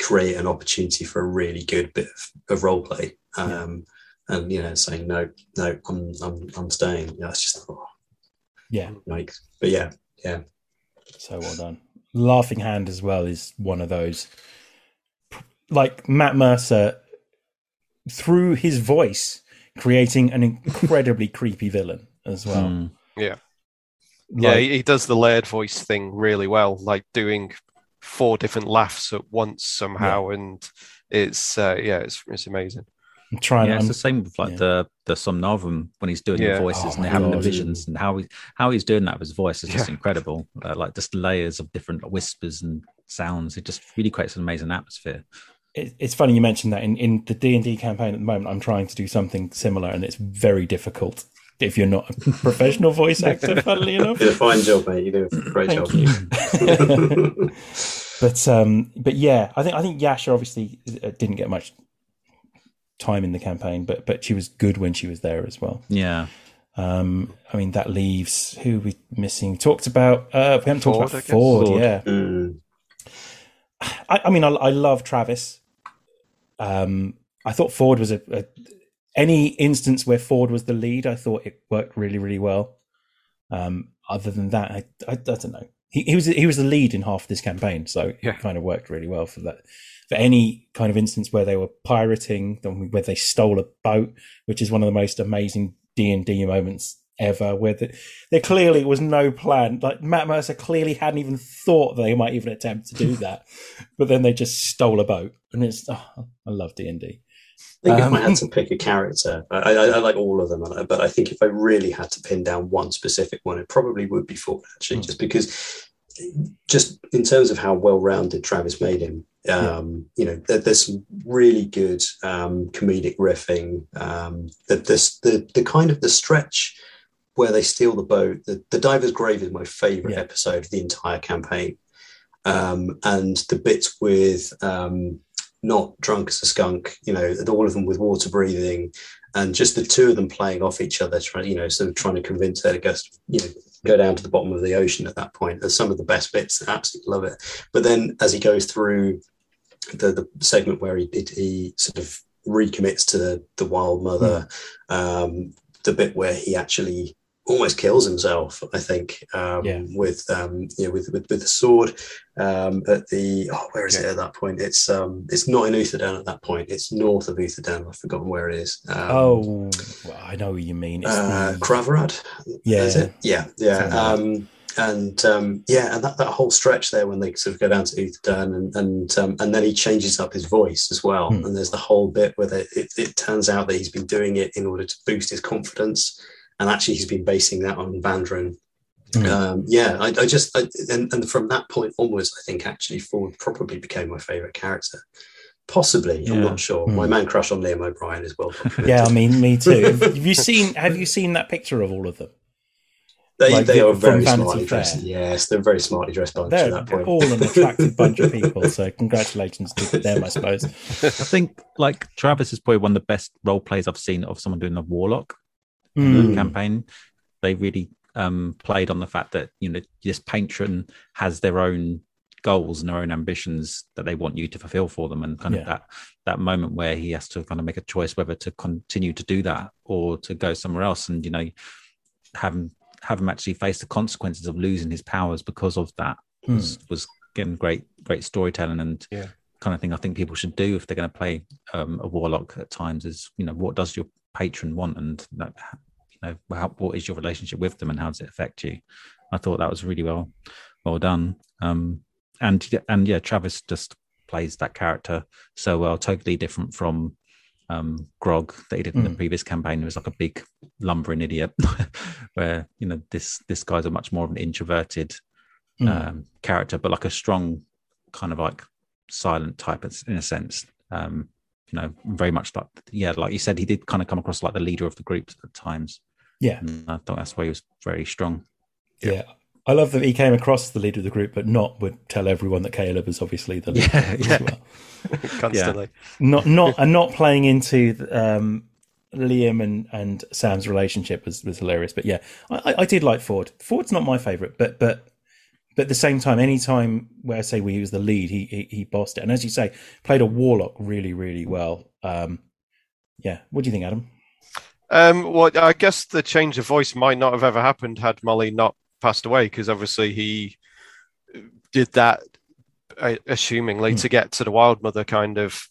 create an opportunity for a really good bit of role play. And, you know, saying, no, I'm staying. Yeah, it's just, but yeah. So well done. Laughing Hand as well is one of those, like Matt Mercer, through his voice, creating an incredibly creepy villain as well. Mm. Yeah. Like, yeah, he does the layered voice thing really well, like doing 4 different laughs at once somehow, and it's it's amazing. I'm trying. Yeah, it's the same with like the Somnovem when he's doing the voices and having the visions, and how he's doing that with his voice is just incredible. Like just layers of different whispers and sounds. It just really creates an amazing atmosphere. It's funny you mentioned that in the D&D campaign at the moment. I'm trying to do something similar, and it's very difficult. If you're not a professional voice actor, funnily enough. You did a fine job, mate. You did a great job. But yeah, I think Yasha obviously didn't get much time in the campaign, but she was good when she was there as well. Yeah. I mean, that leaves who are we missing? We talked about we haven't talked about Fjord. Yeah. Mm. I mean, I love Travis. I thought Fjord was any instance where Fjord was the lead, I thought it worked really, really well. Other than that, I don't know. He was the lead in half this campaign, so it kind of worked really well for that. For any kind of instance where they were pirating, where they stole a boat, which is one of the most amazing D&D moments ever, where there clearly was no plan. Like Matt Mercer clearly hadn't even thought they might even attempt to do that, but then they just stole a boat, and it's I love D&D. I think if I had to pick a character, I like all of them, but I think if I really had to pin down one specific one, it probably would be Fjord, actually, just because, just in terms of how well-rounded Travis made him, you know, there's some really good comedic riffing, the kind of the stretch where they steal the boat, the Diver's Grave is my favourite episode of the entire campaign, and the bits with... Nott drunk as a skunk, you know, all of them with water breathing, and just the two of them playing off each other, trying to convince her to go down to the bottom of the ocean at that point. There's some of the best bits. I absolutely love it. But then as he goes through the segment where he sort of recommits to the Wild Mother, the bit where he actually almost kills himself, I think, with the sword at the where is it at that point? It's not in Uthodon at that point. It's north of Uthodon. I've forgotten where it is. I know what you mean. It's Kravarad. Yeah, is it? Yeah. And that whole stretch there when they sort of go down to Uthodon and then he changes up his voice as well. Mm. And there's the whole bit where it turns out that he's been doing it in order to boost his confidence. And actually, he's been basing that on Vandran. Mm. And from that point onwards, I think actually Fjord probably became my favourite character. Possibly, I'm not sure. My man crush on Liam O'Brien is well documented. Yeah, I mean, me too. Have you seen that picture of all of them? They are very smartly dressed. Yes, they're a very smartly dressed bunch at that point. They're all an attractive bunch of people, so congratulations to them, I suppose. I think like Travis is probably one of the best role plays I've seen of someone doing a warlock. The campaign, they really played on the fact that, you know, this patron has their own goals and their own ambitions that they want you to fulfill for them, and kind of that moment where he has to kind of make a choice whether to continue to do that or to go somewhere else, and, you know, have him actually face the consequences of losing his powers because of that was again, great storytelling and kind of thing I think people should do if they're going to play a warlock at times is, you know, what does your patron want, and that, you know, what is your relationship with them and how does it affect you? I thought that was really well done. And yeah, Travis just plays that character so well, totally different from Grog that he did in the previous campaign. He was like a big lumbering idiot where, you know, this guy's a much more of an introverted character, but like a strong kind of like silent type in a sense, you know, very much like, yeah, like you said, he did kind of come across like the leader of the group at times. Yeah. And I thought that's why he was very strong. Yeah. I love that he came across the leader of the group, but Nott would tell everyone that Caleb is obviously the leader as well. Constantly. Not playing into Liam and Sam's relationship was hilarious. But yeah, I did like Fjord. Fjord's not my favourite, but at the same time, any time where I say he was the lead, he bossed it. And as you say, played a warlock really, really well. Yeah. What do you think, Adam? Well, I guess the change of voice might not have ever happened had Molly not passed away, because obviously he did that assumingly to get to the Wild Mother kind of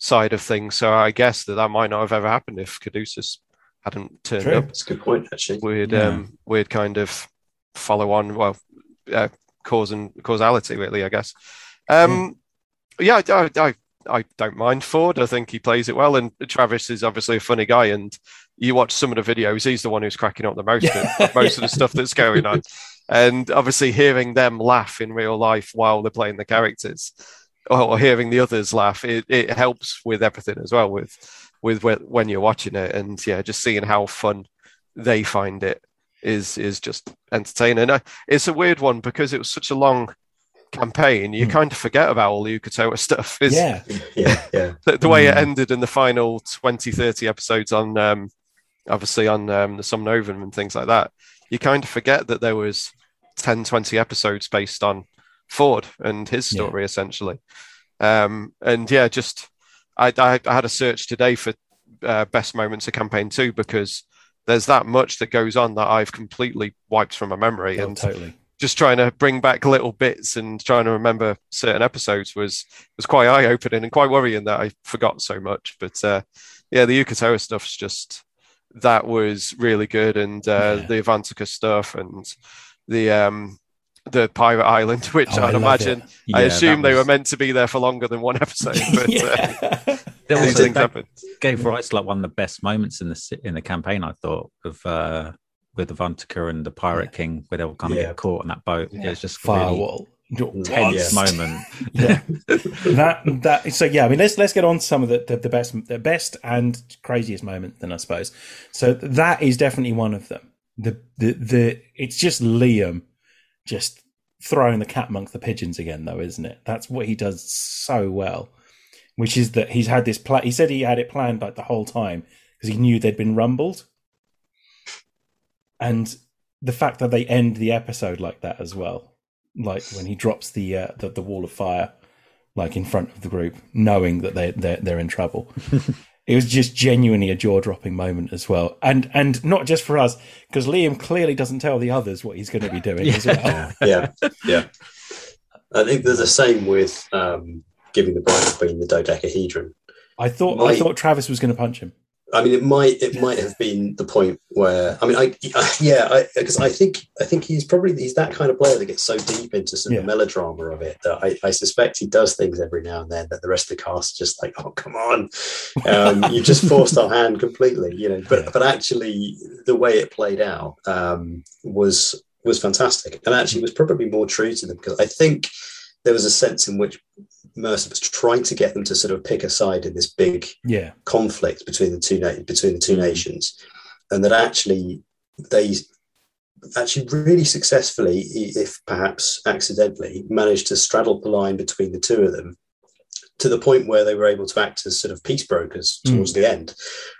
side of things, so I guess that might not have ever happened if Caduceus hadn't turned up. That's a good point, actually. Weird kind of follow on, cause and causality really, I guess. I don't mind Fjord. I think he plays it well, and Travis is obviously a funny guy, and you watch some of the videos, he's the one who's cracking up the most of the stuff that's going on. And obviously hearing them laugh in real life while they're playing the characters, or hearing the others laugh, it helps with everything as well with when you're watching it. And yeah, just seeing how fun they find it is just entertaining. It's a weird one because it was such a long campaign, you kind of forget about all the Uk'otoa stuff. The way it ended in the final 20-30 episodes on obviously on the Somnovem and things like that, you kind of forget that there was 10-20 episodes based on Fjord and his story essentially. And yeah, just I had a search today for best moments of campaign 2 because there's that much that goes on that I've completely wiped from my memory. Just trying to bring back little bits and trying to remember certain episodes was quite eye-opening and quite worrying that I forgot so much. But yeah, the Uk'otoa stuff's just, that was really good. And the Avantika stuff and the Pirate Island, which I'd imagine, I assume they were meant to be there for longer than one episode. But these things happened. Gave rise to like one of the best moments in the campaign, I thought, with Avantika and the Pirate King, where they all kind of get caught on that boat. Yeah. It was just firewall, really tense moment. So yeah, I mean, let's get on to some of the best and craziest moments then, I suppose. So that is definitely one of them. It's just Liam just throwing the cat amongst the pigeons again, though, isn't it? That's what he does so well, which is that he's had this plan. He said he had it planned like the whole time because he knew they'd been rumbled. And the fact that they end the episode like that as well, like when he drops the wall of fire, like in front of the group, knowing that they're in trouble, it was just genuinely a jaw dropping moment as well, and not just for us, because Liam clearly doesn't tell the others what he's going to be doing as well. Yeah. I think there's the same with giving the bribe of being the dodecahedron. I thought Travis was going to punch him. I mean, it might have been the point where I think he's that kind of player that gets so deep into some melodrama of it that I suspect he does things every now and then that the rest of the cast are just like, oh come on, you've just forced our hand completely, you know. But actually, the way it played out was fantastic, and actually was probably more true to them, because I think there was a sense in which Mercer was trying to get them to sort of pick a side in this big conflict between the two nations, and that actually they really successfully, if perhaps accidentally, managed to straddle the line between the two of them to the point where they were able to act as sort of peace brokers towards the end.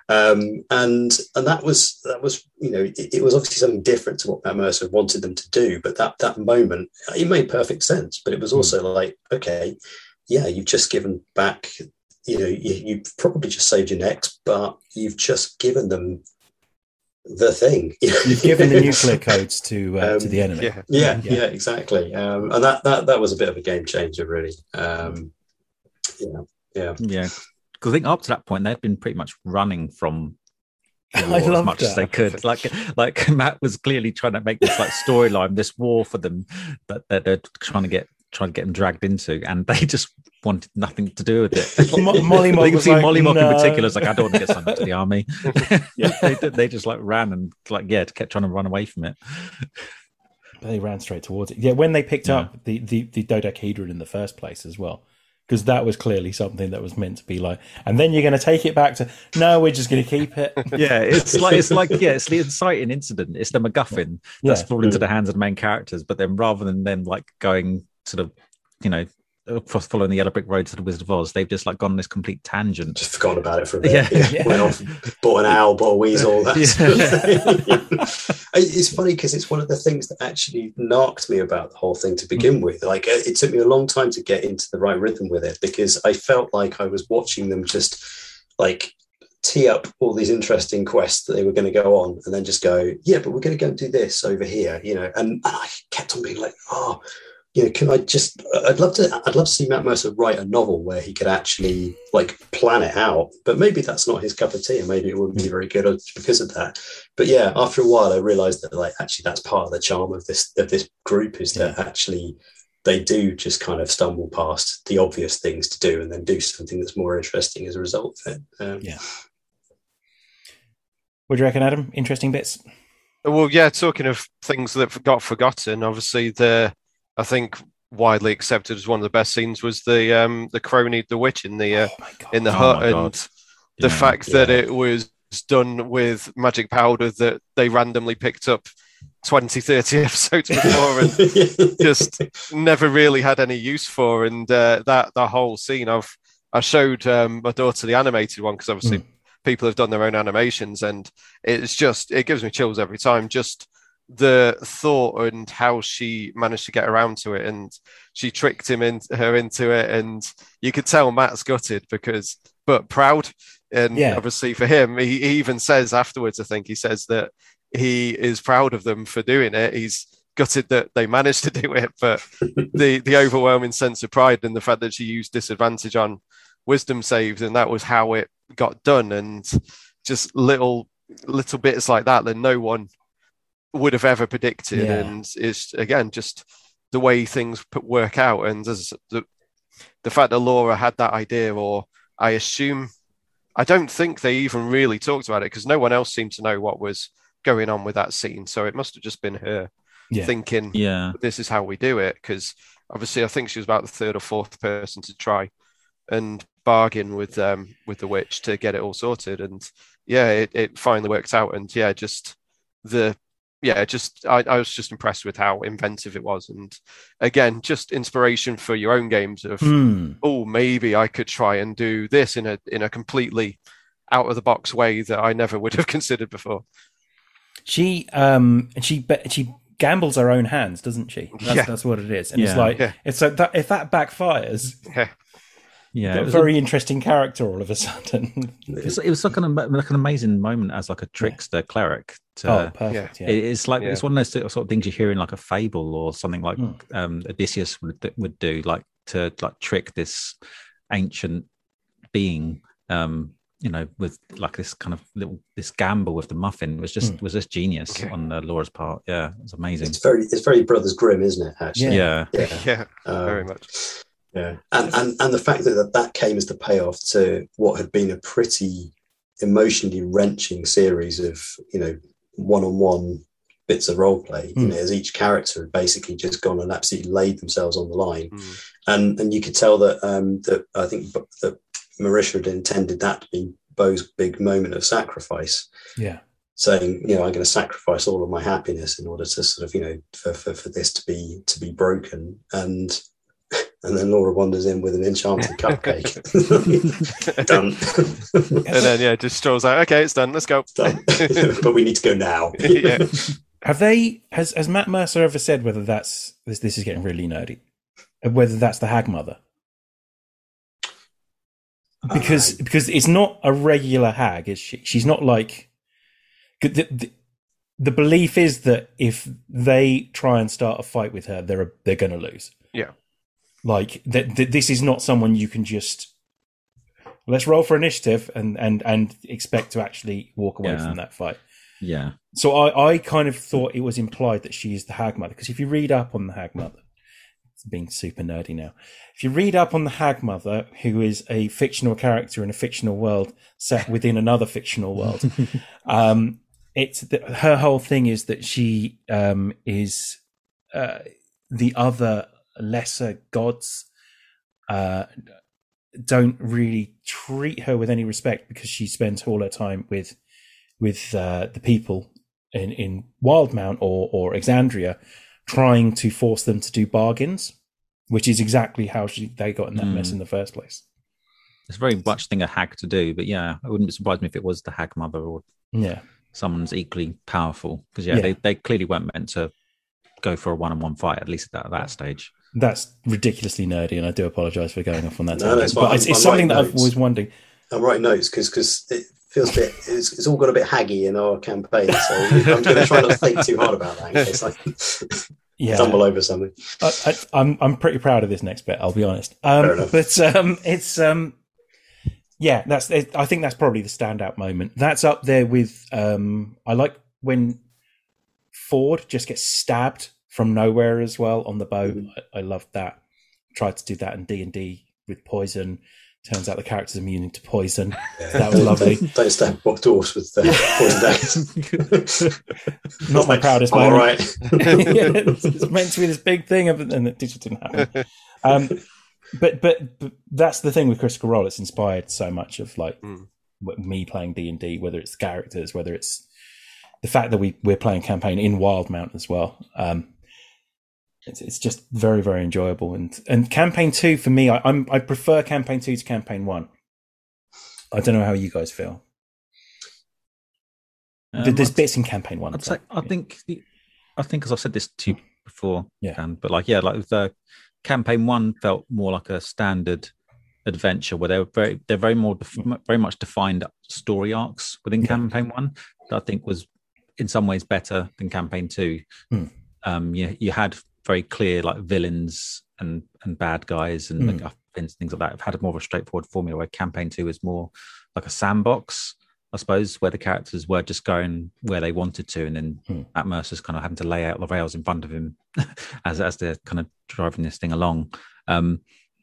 And that was, you know, it was obviously something different to what Matt Mercer wanted them to do, but that moment, it made perfect sense, but it was also like, okay, yeah, you've just given back, you know, you've probably just saved your necks, but you've just given them the thing. You've given the nuclear codes to the enemy. Yeah, exactly. And that was a bit of a game changer, really. Because I think up to that point they'd been pretty much running from as much as they could. Like Matt was clearly trying to make this like storyline, this war for them that they're trying to get them dragged into, and they just wanted nothing to do with it. Mollymauk in particular is like, I don't want to get signed up to the army. They just like ran and kept trying to run away from it. They ran straight towards it. Yeah, when they picked up the dodecahedron in the first place as well, because that was clearly something that was meant to be like, and then you're going to take it back to, no, we're just going to keep it. It's the inciting incident. It's the MacGuffin that's fallen into the hands of the main characters, but then rather than them like going sort of, you know, following the Yellow Brick Road to the Wizard of Oz, they've just like gone on this complete tangent. Just forgot about it for a bit. Went off, bought an owl, bought a weasel. It's funny because it's one of the things that actually knocked me about the whole thing to begin with. Like, it took me a long time to get into the right rhythm with it, because I felt like I was watching them just like tee up all these interesting quests that they were going to go on, and then just go, yeah, but we're going to go and do this over here, you know. And I kept on being like, I'd love to see Matt Mercer write a novel where he could actually like plan it out, but maybe that's not his cup of tea, and maybe it wouldn't be very good because of that. But yeah, after a while, I realized that like actually that's part of the charm of this group is that actually they do just kind of stumble past the obvious things to do and then do something that's more interesting as a result of it. What do you reckon, Adam? Interesting bits? Well, yeah, talking of things that got forgotten, obviously I think widely accepted as one of the best scenes was the crony, the witch in the hut, and the fact that it was done with magic powder that they randomly picked up 20-30 episodes before and just never really had any use for. And that whole scene, I showed my daughter the animated one, because obviously people have done their own animations, and it gives me chills every time. Just the thought and how she managed to get around to it, and she tricked her into it, and you could tell Matt's gutted but proud, and obviously for him, he even says afterwards, I think he says that he is proud of them for doing it. He's gutted that they managed to do it, but the overwhelming sense of pride and the fact that she used disadvantage on wisdom saves, and that was how it got done, and just little bits like that no one would have ever predicted, and it's again just the way things work out. And the fact that Laura had that idea, or I assume, I don't think they even really talked about it, because no one else seemed to know what was going on with that scene, so it must have just been her thinking, this is how we do it, because obviously I think she was about the third or fourth person to try and bargain with the witch to get it all sorted, and it finally worked out. And I was just impressed with how inventive it was. And again, just inspiration for your own games of, maybe I could try and do this in a completely out of the box way that I never would have considered before. She gambles her own hands, doesn't she? That's what it is. And it's like, it's like that, if that backfires, a very interesting character all of a sudden. It was like an amazing moment as like a trickster cleric. Perfect! Yeah. It's like it's one of those sort of things you hear in like a fable or something, like Odysseus would do, like to like trick this ancient being, with like this kind of this gamble with the muffin was just genius on Laura's part. Yeah, it's amazing. It's very Brothers Grimm, isn't it? Actually, very much. Yeah, and the fact that came as the payoff to what had been a pretty emotionally wrenching series of one-on-one bits of role play, as each character had basically just gone and absolutely laid themselves on the line, and you could tell that that I think that Marisha had intended that to be Beau's big moment of sacrifice, saying, I'm going to sacrifice all of my happiness in order to sort of for this to be broken, and then Laura wanders in with an enchanted cupcake. Done. And then, just strolls out. Okay, it's done. Let's go. But we need to go now. Has Matt Mercer ever said whether that's, this is getting really nerdy, whether that's the hag mother? Because it's not a regular hag, is she? She's not like, The belief is that if they try and start a fight with her, they're going to lose. Yeah. Like, this is not someone you can just, let's roll for initiative and expect to actually walk away from that fight. Yeah. So I kind of thought it was implied that she is the Hag Mother, because if you read up on the Hag Mother, being super nerdy now, if you read up on the Hag Mother, who is a fictional character in a fictional world set within another fictional world, her whole thing is that she is the other lesser gods don't really treat her with any respect, because she spends all her time with the people in Wildemount or Exandria, trying to force them to do bargains, which is exactly how they got in that mess in the first place. It's a very much thing a hag to do, but yeah, it wouldn't surprise me if it was the Hag Mother or someone's equally powerful, because they clearly weren't meant to go for a one-on-one fight, at least at that stage. That's ridiculously nerdy, and I do apologise for going off on that. It's something that I've always wondered. I'm writing notes because it feels a bit. It's all got a bit haggy in our campaign, so I'm going to try not to think too hard about that in case I stumble over something. I'm pretty proud of this next bit, I'll be honest. I think that's probably the standout moment. That's up there with. I like when Fjord just gets stabbed from nowhere as well on the bow. Mm-hmm. I loved that. Tried to do that in D&D with poison. Turns out the character's immune to poison. Yeah. That was lovely. Don't stab dwarves with poison daggers. Not my proudest moment. All right. It's meant to be this big thing, and it just didn't happen. But that's the thing with Critical Role. It's inspired so much of me playing D&D, whether it's characters, whether it's the fact that we're playing campaign in Wildemount as well. It's just very, very enjoyable. And campaign 2 for me, I prefer campaign 2 to campaign 1. I don't know how you guys feel. There's bits in campaign 1. I think, as I've said this to you before, the campaign 1 felt more like a standard adventure where they're very much defined story arcs within campaign 1. That I think was in some ways better than campaign 2. Mm. You had very clear villains and bad guys and things like that. I've had more of a straightforward formula, where campaign 2 is more like a sandbox, I suppose, where the characters were just going where they wanted to, and then Matt Mercer's kind of having to lay out the rails in front of him as they're kind of driving this thing along. But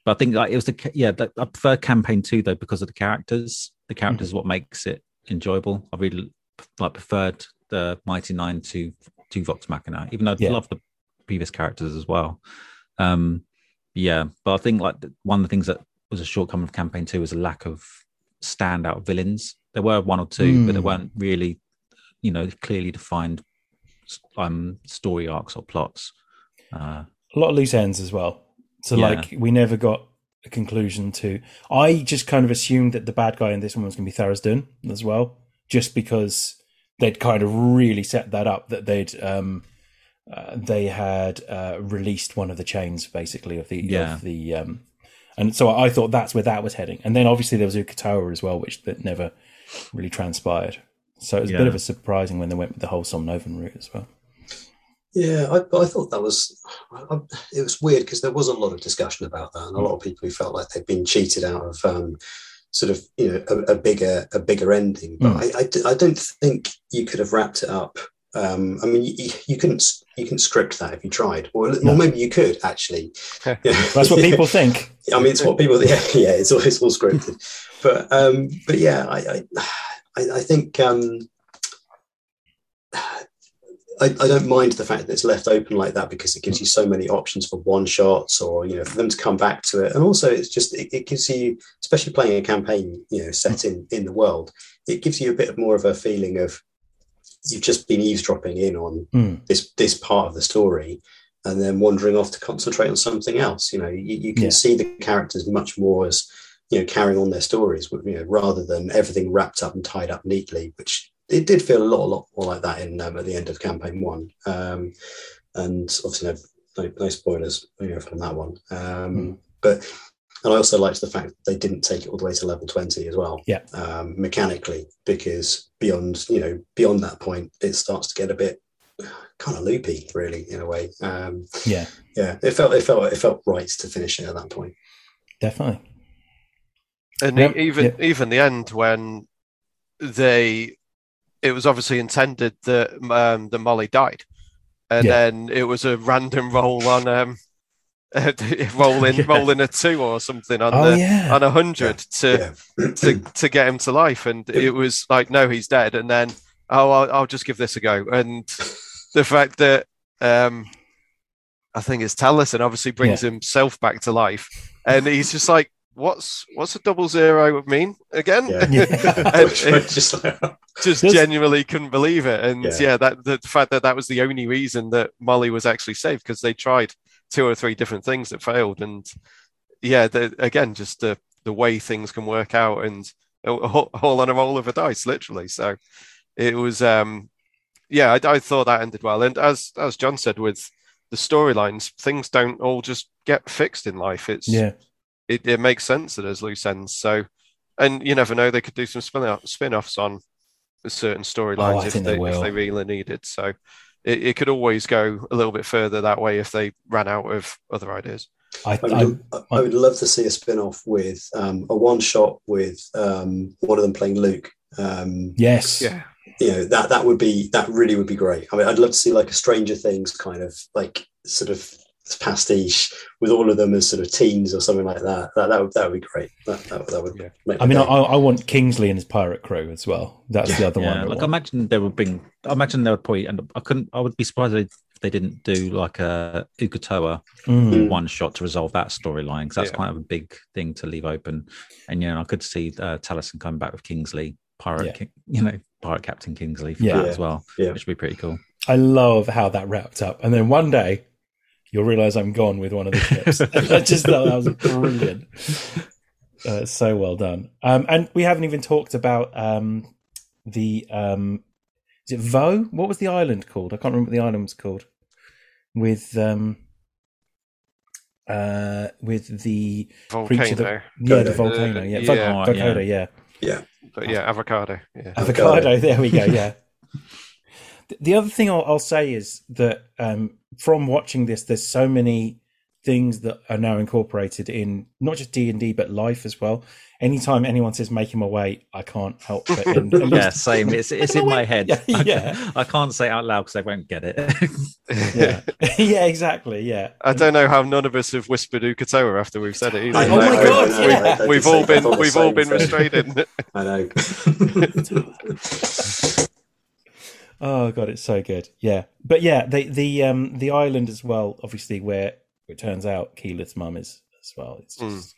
I think I prefer campaign 2 though, because of the characters. The characters is what makes it enjoyable. I really preferred the Mighty Nein to Vox Machina, even though I love the previous characters as well. But I think one of the things that was a shortcoming of campaign 2 was a lack of standout villains. There were one or two, but they weren't really, clearly defined story arcs or plots. A lot of loose ends as well. So we never got a conclusion to. I just kind of assumed that the bad guy in this one was going to be Tharizdun as well, just because they'd kind of really set that up, that they had released one of the chains basically of the and so I thought that's where that was heading. And then obviously there was Uk'otoa as well, which that never really transpired. So it was a bit of a surprising when they went with the whole Somnovem route as well. Yeah, I thought that was... It was weird because there was a lot of discussion about that, and a lot of people who felt like they'd been cheated out of a bigger ending. But I don't think you could have wrapped it up. I mean, you couldn't script that if you tried, or maybe you could actually. That's what people think. I mean, it's what people. Yeah, it's all scripted. But yeah, I think. I don't mind the fact that it's left open like that, because it gives you so many options for one shots or, for them to come back to it. And also it's just, it gives you, especially playing a campaign, set in the world, it gives you a bit more of a feeling of you've just been eavesdropping in on this part of the story and then wandering off to concentrate on something else. You can see the characters much more as, carrying on their stories, rather than everything wrapped up and tied up neatly, which, it did feel a lot more like that in at the end of campaign 1, and obviously no spoilers from that one. But And I also liked the fact that they didn't take it all the way to level 20 as well, mechanically, because beyond that point, it starts to get a bit kind of loopy, really, in a way. It felt right to finish it at that point. Definitely. And even the end when it was obviously intended that that Molly died, and then it was a random roll on rolling a 2 or something on 100 to get him to life, and it was like, no, he's dead, and then I'll just give this a go, and the fact that I think it's Taliesin obviously brings himself back to life, and he's just like, what's a 00 mean again? Just genuinely couldn't believe it, and the fact that was the only reason that Molly was actually saved, because they tried 2 or 3 different things that failed, and just the way things can work out, and all on a roll of a dice, literally. So it was, I thought that ended well, and as John said, with the storylines, things don't all just get fixed in life. It makes sense that there's loose ends. So, and you never know, they could do some spin-offs on certain storylines if they really needed. So it could always go a little bit further that way if they ran out of other ideas. I would love to see a spin-off with a one-shot with one of them playing Luke. That would be great. I mean, I'd love to see like a Stranger Things kind of like sort of pastiche with all of them as sort of teens or something like that. That would be great. That would make. I mean, I want Kingsley and his pirate crew as well. That's the other one. Like, I imagine they would probably end up. I would be surprised if they didn't do like a Uk'otoa one shot to resolve that storyline, because that's quite a big thing to leave open. And I could see Taliesin coming back with Kingsley, pirate Captain Kingsley for that as well, which would be pretty cool. I love how that wrapped up. And then one day you'll realise I'm gone with one of the ships. I just thought that was brilliant. So well done. And we haven't even talked about is it Vo? What was the island called? I can't remember what the island was called. With the volcano. Creature that, the volcano. Avocado. Yeah. Avocado. There we go. Yeah. The other thing I'll say is that from watching this, there's so many things that are now incorporated in not just D&D, but life as well. Anytime anyone says, make him away, I can't help but... same. It's in my head. I can't say it out loud because I won't get it. Exactly. Yeah. I don't know how none of us have whispered Uk'otoa after we've said it either. Oh, my God. We've all been restrained. I know. Oh God, it's so good. Yeah. But the island as well, obviously, where it turns out Keela's mum is as well. It's just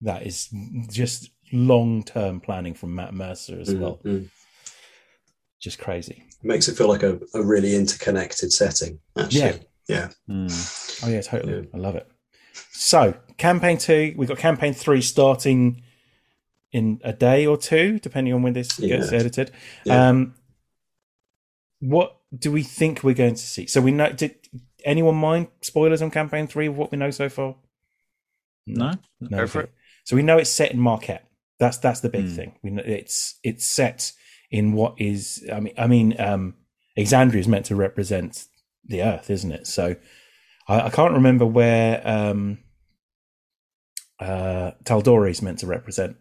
that is just long-term planning from Matt Mercer as well. Just crazy. It makes it feel like a really interconnected setting, actually. Oh yeah, totally. I love it. So campaign 2, we've got campaign 3 starting in a day or two, depending on when this gets edited. Yeah. What do we think we're going to see? So we know. Did anyone mind spoilers on campaign 3 of what we know so far? No. Go for it. So we know it's set in Marquet. That's the big thing. We know it's set in what is. I mean, Exandria is meant to represent the Earth, isn't it? So I can't remember where Taldori is meant to represent.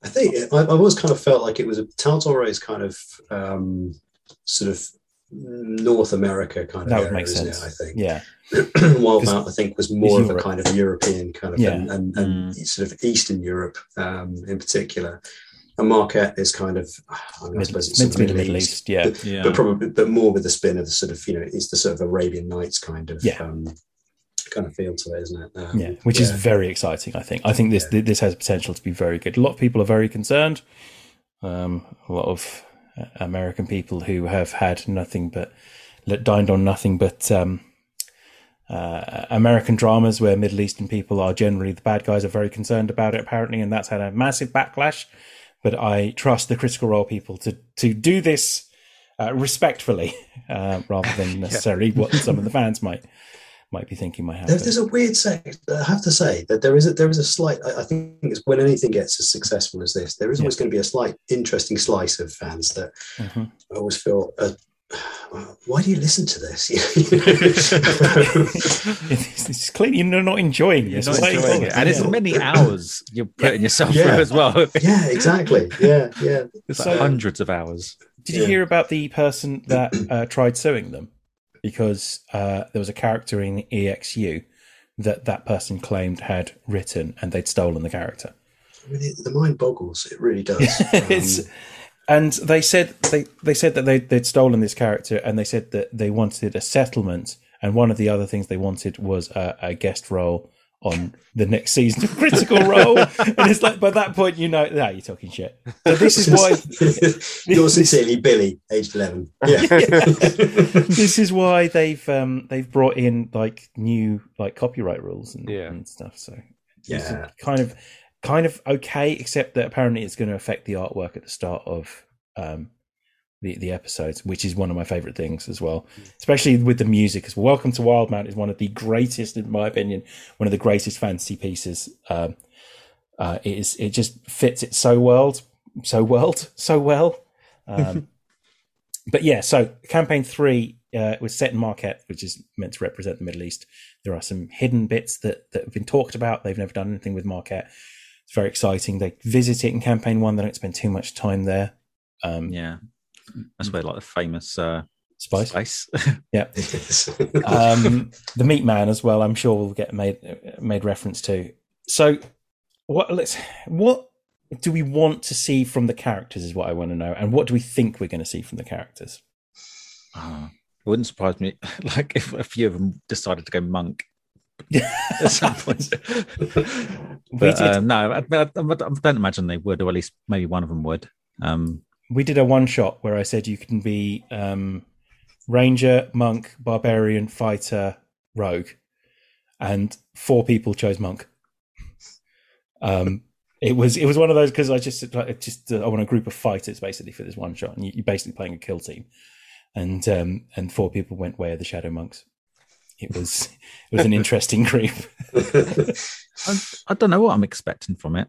I think I always kind of felt like it was Taldore's kind of sort of North America kind of. That would make sense. I think. Yeah. Wildemount, I think, was more of a kind of European kind of and sort of Eastern Europe in particular. And Marquet is kind of, I suppose it's the Middle East, but probably, but more with the spin of the sort of it's the sort of Arabian Nights kind of. Yeah. Kind of feel to it, isn't it? Which is very exciting. I think this has potential to be very good. A lot of people are very concerned. A lot of American people who have had nothing but dined on nothing but American dramas where Middle Eastern people are generally the bad guys are very concerned about it, apparently, and that's had a massive backlash. But I trust the Critical Role people to do this respectfully rather than necessarily what some of the fans might. might be thinking might happen. There's a weird sect, I have to say, that there is a slight, I think it's when anything gets as successful as this, there is always going to be a slight interesting slice of fans that I always feel, why do you listen to this? It's clearly you're not enjoying this. Not enjoying it. And it's many hours you're putting yourself through as well. Yeah, exactly. Yeah, yeah. It's like hundreds of hours. Did you hear about the person that tried suing them? Because there was a character in EXU that person claimed had written, and they'd stolen the character. I mean, the mind boggles. It really does. And they said that they'd stolen this character, and they said that they wanted a settlement. And one of the other things they wanted was a guest role on the next season of Critical Role. And it's like, by that point, you know, now you're talking shit. So this is why... You're sincerely Billy, aged 11. Yeah. This is why they've brought in new copyright rules and stuff. So it's kind of okay, except that apparently it's going to affect the artwork at the start of the episodes, which is one of my favorite things as well, especially with the music as well. Welcome to Wildemount is one of the greatest, in my opinion, one of the greatest fantasy pieces. It just fits it so well. But yeah, so campaign 3 was set in Marquet, which is meant to represent the Middle East. There are some hidden bits that have been talked about. They've never done anything with Marquet. It's very exciting. They visit it in campaign 1. They don't spend too much time there. That's where the famous spice. Yeah. The meat man as well, I'm sure will get made reference to. So what do we want to see from the characters is what I want to know, and what do we think we're going to see from the characters? It wouldn't surprise me if a few of them decided to go monk at some point. But no, I don't imagine they would, or at least maybe one of them would. We did a one-shot where I said you can be ranger, monk, barbarian, fighter, rogue, and 4 people chose monk. It was one of those because I want a group of fighters basically for this one shot, and you're basically playing a kill team, and 4 people went way of the shadow monks. It was an interesting group. I don't know what I'm expecting from it.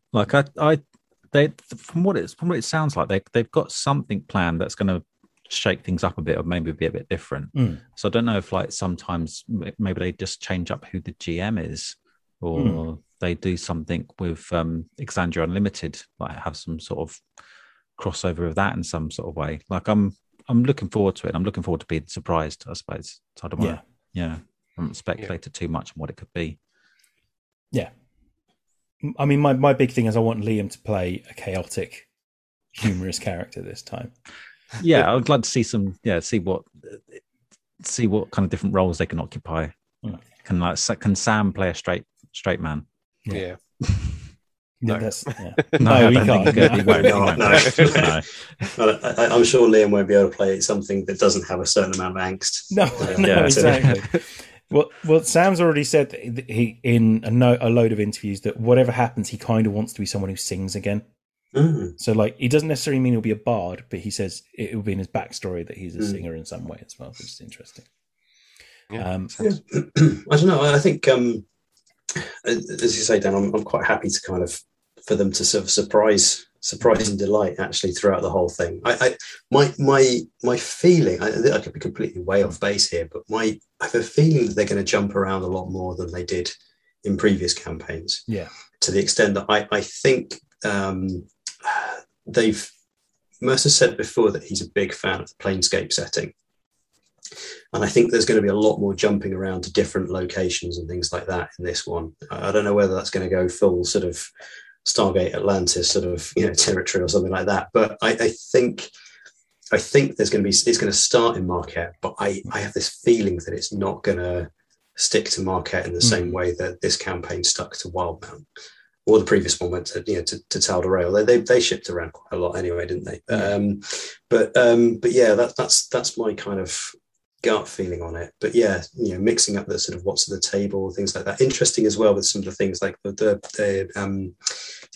From what it sounds like, they've got something planned that's going to shake things up a bit, or maybe be a bit different. So I don't know if sometimes maybe they just change up who the GM is, or they do something with Exandria Unlimited, have some sort of crossover of that in some sort of way. I'm looking forward to it. I'm looking forward to being surprised, I suppose. So I don't want to speculate too much on what it could be. Yeah. I mean, my big thing is I want Liam to play a chaotic, humorous character this time. Yeah, I would like to see what kind of different roles they can occupy. Mm. Can Sam play a straight man? Yeah. No, no, we can't. No. I'm sure Liam won't be able to play something that doesn't have a certain amount of angst. No, exactly. Well, Sam's already said that he in a load of interviews that whatever happens, he kind of wants to be someone who sings again. Mm. So, he doesn't necessarily mean he'll be a bard, but he says it will be in his backstory that he's a singer in some way as well, which is interesting. Yeah. I don't know. I think, as you say, Dan, I'm quite happy to for them to sort of surprise and delight actually throughout the whole thing. My feeling, I could be completely way off base here, but I have a feeling that they're going to jump around a lot more than they did in previous campaigns. Yeah. To the extent that I think Mercer said before that he's a big fan of the Planescape setting. And I think there's going to be a lot more jumping around to different locations and things like that in this one. I don't know whether that's going to go full sort of Stargate Atlantis sort of territory or something like that, but I think there's going to be, it's going to start in Marquet, but I have this feeling that it's not going to stick to Marquet in the same way that this campaign stuck to Wildemount, or the previous one went to Tal'Dorei. They shipped around quite a lot anyway, didn't they? That's my kind of gut feeling on it. But mixing up the sort of what's at the table, things like that. Interesting as well with some of the things like the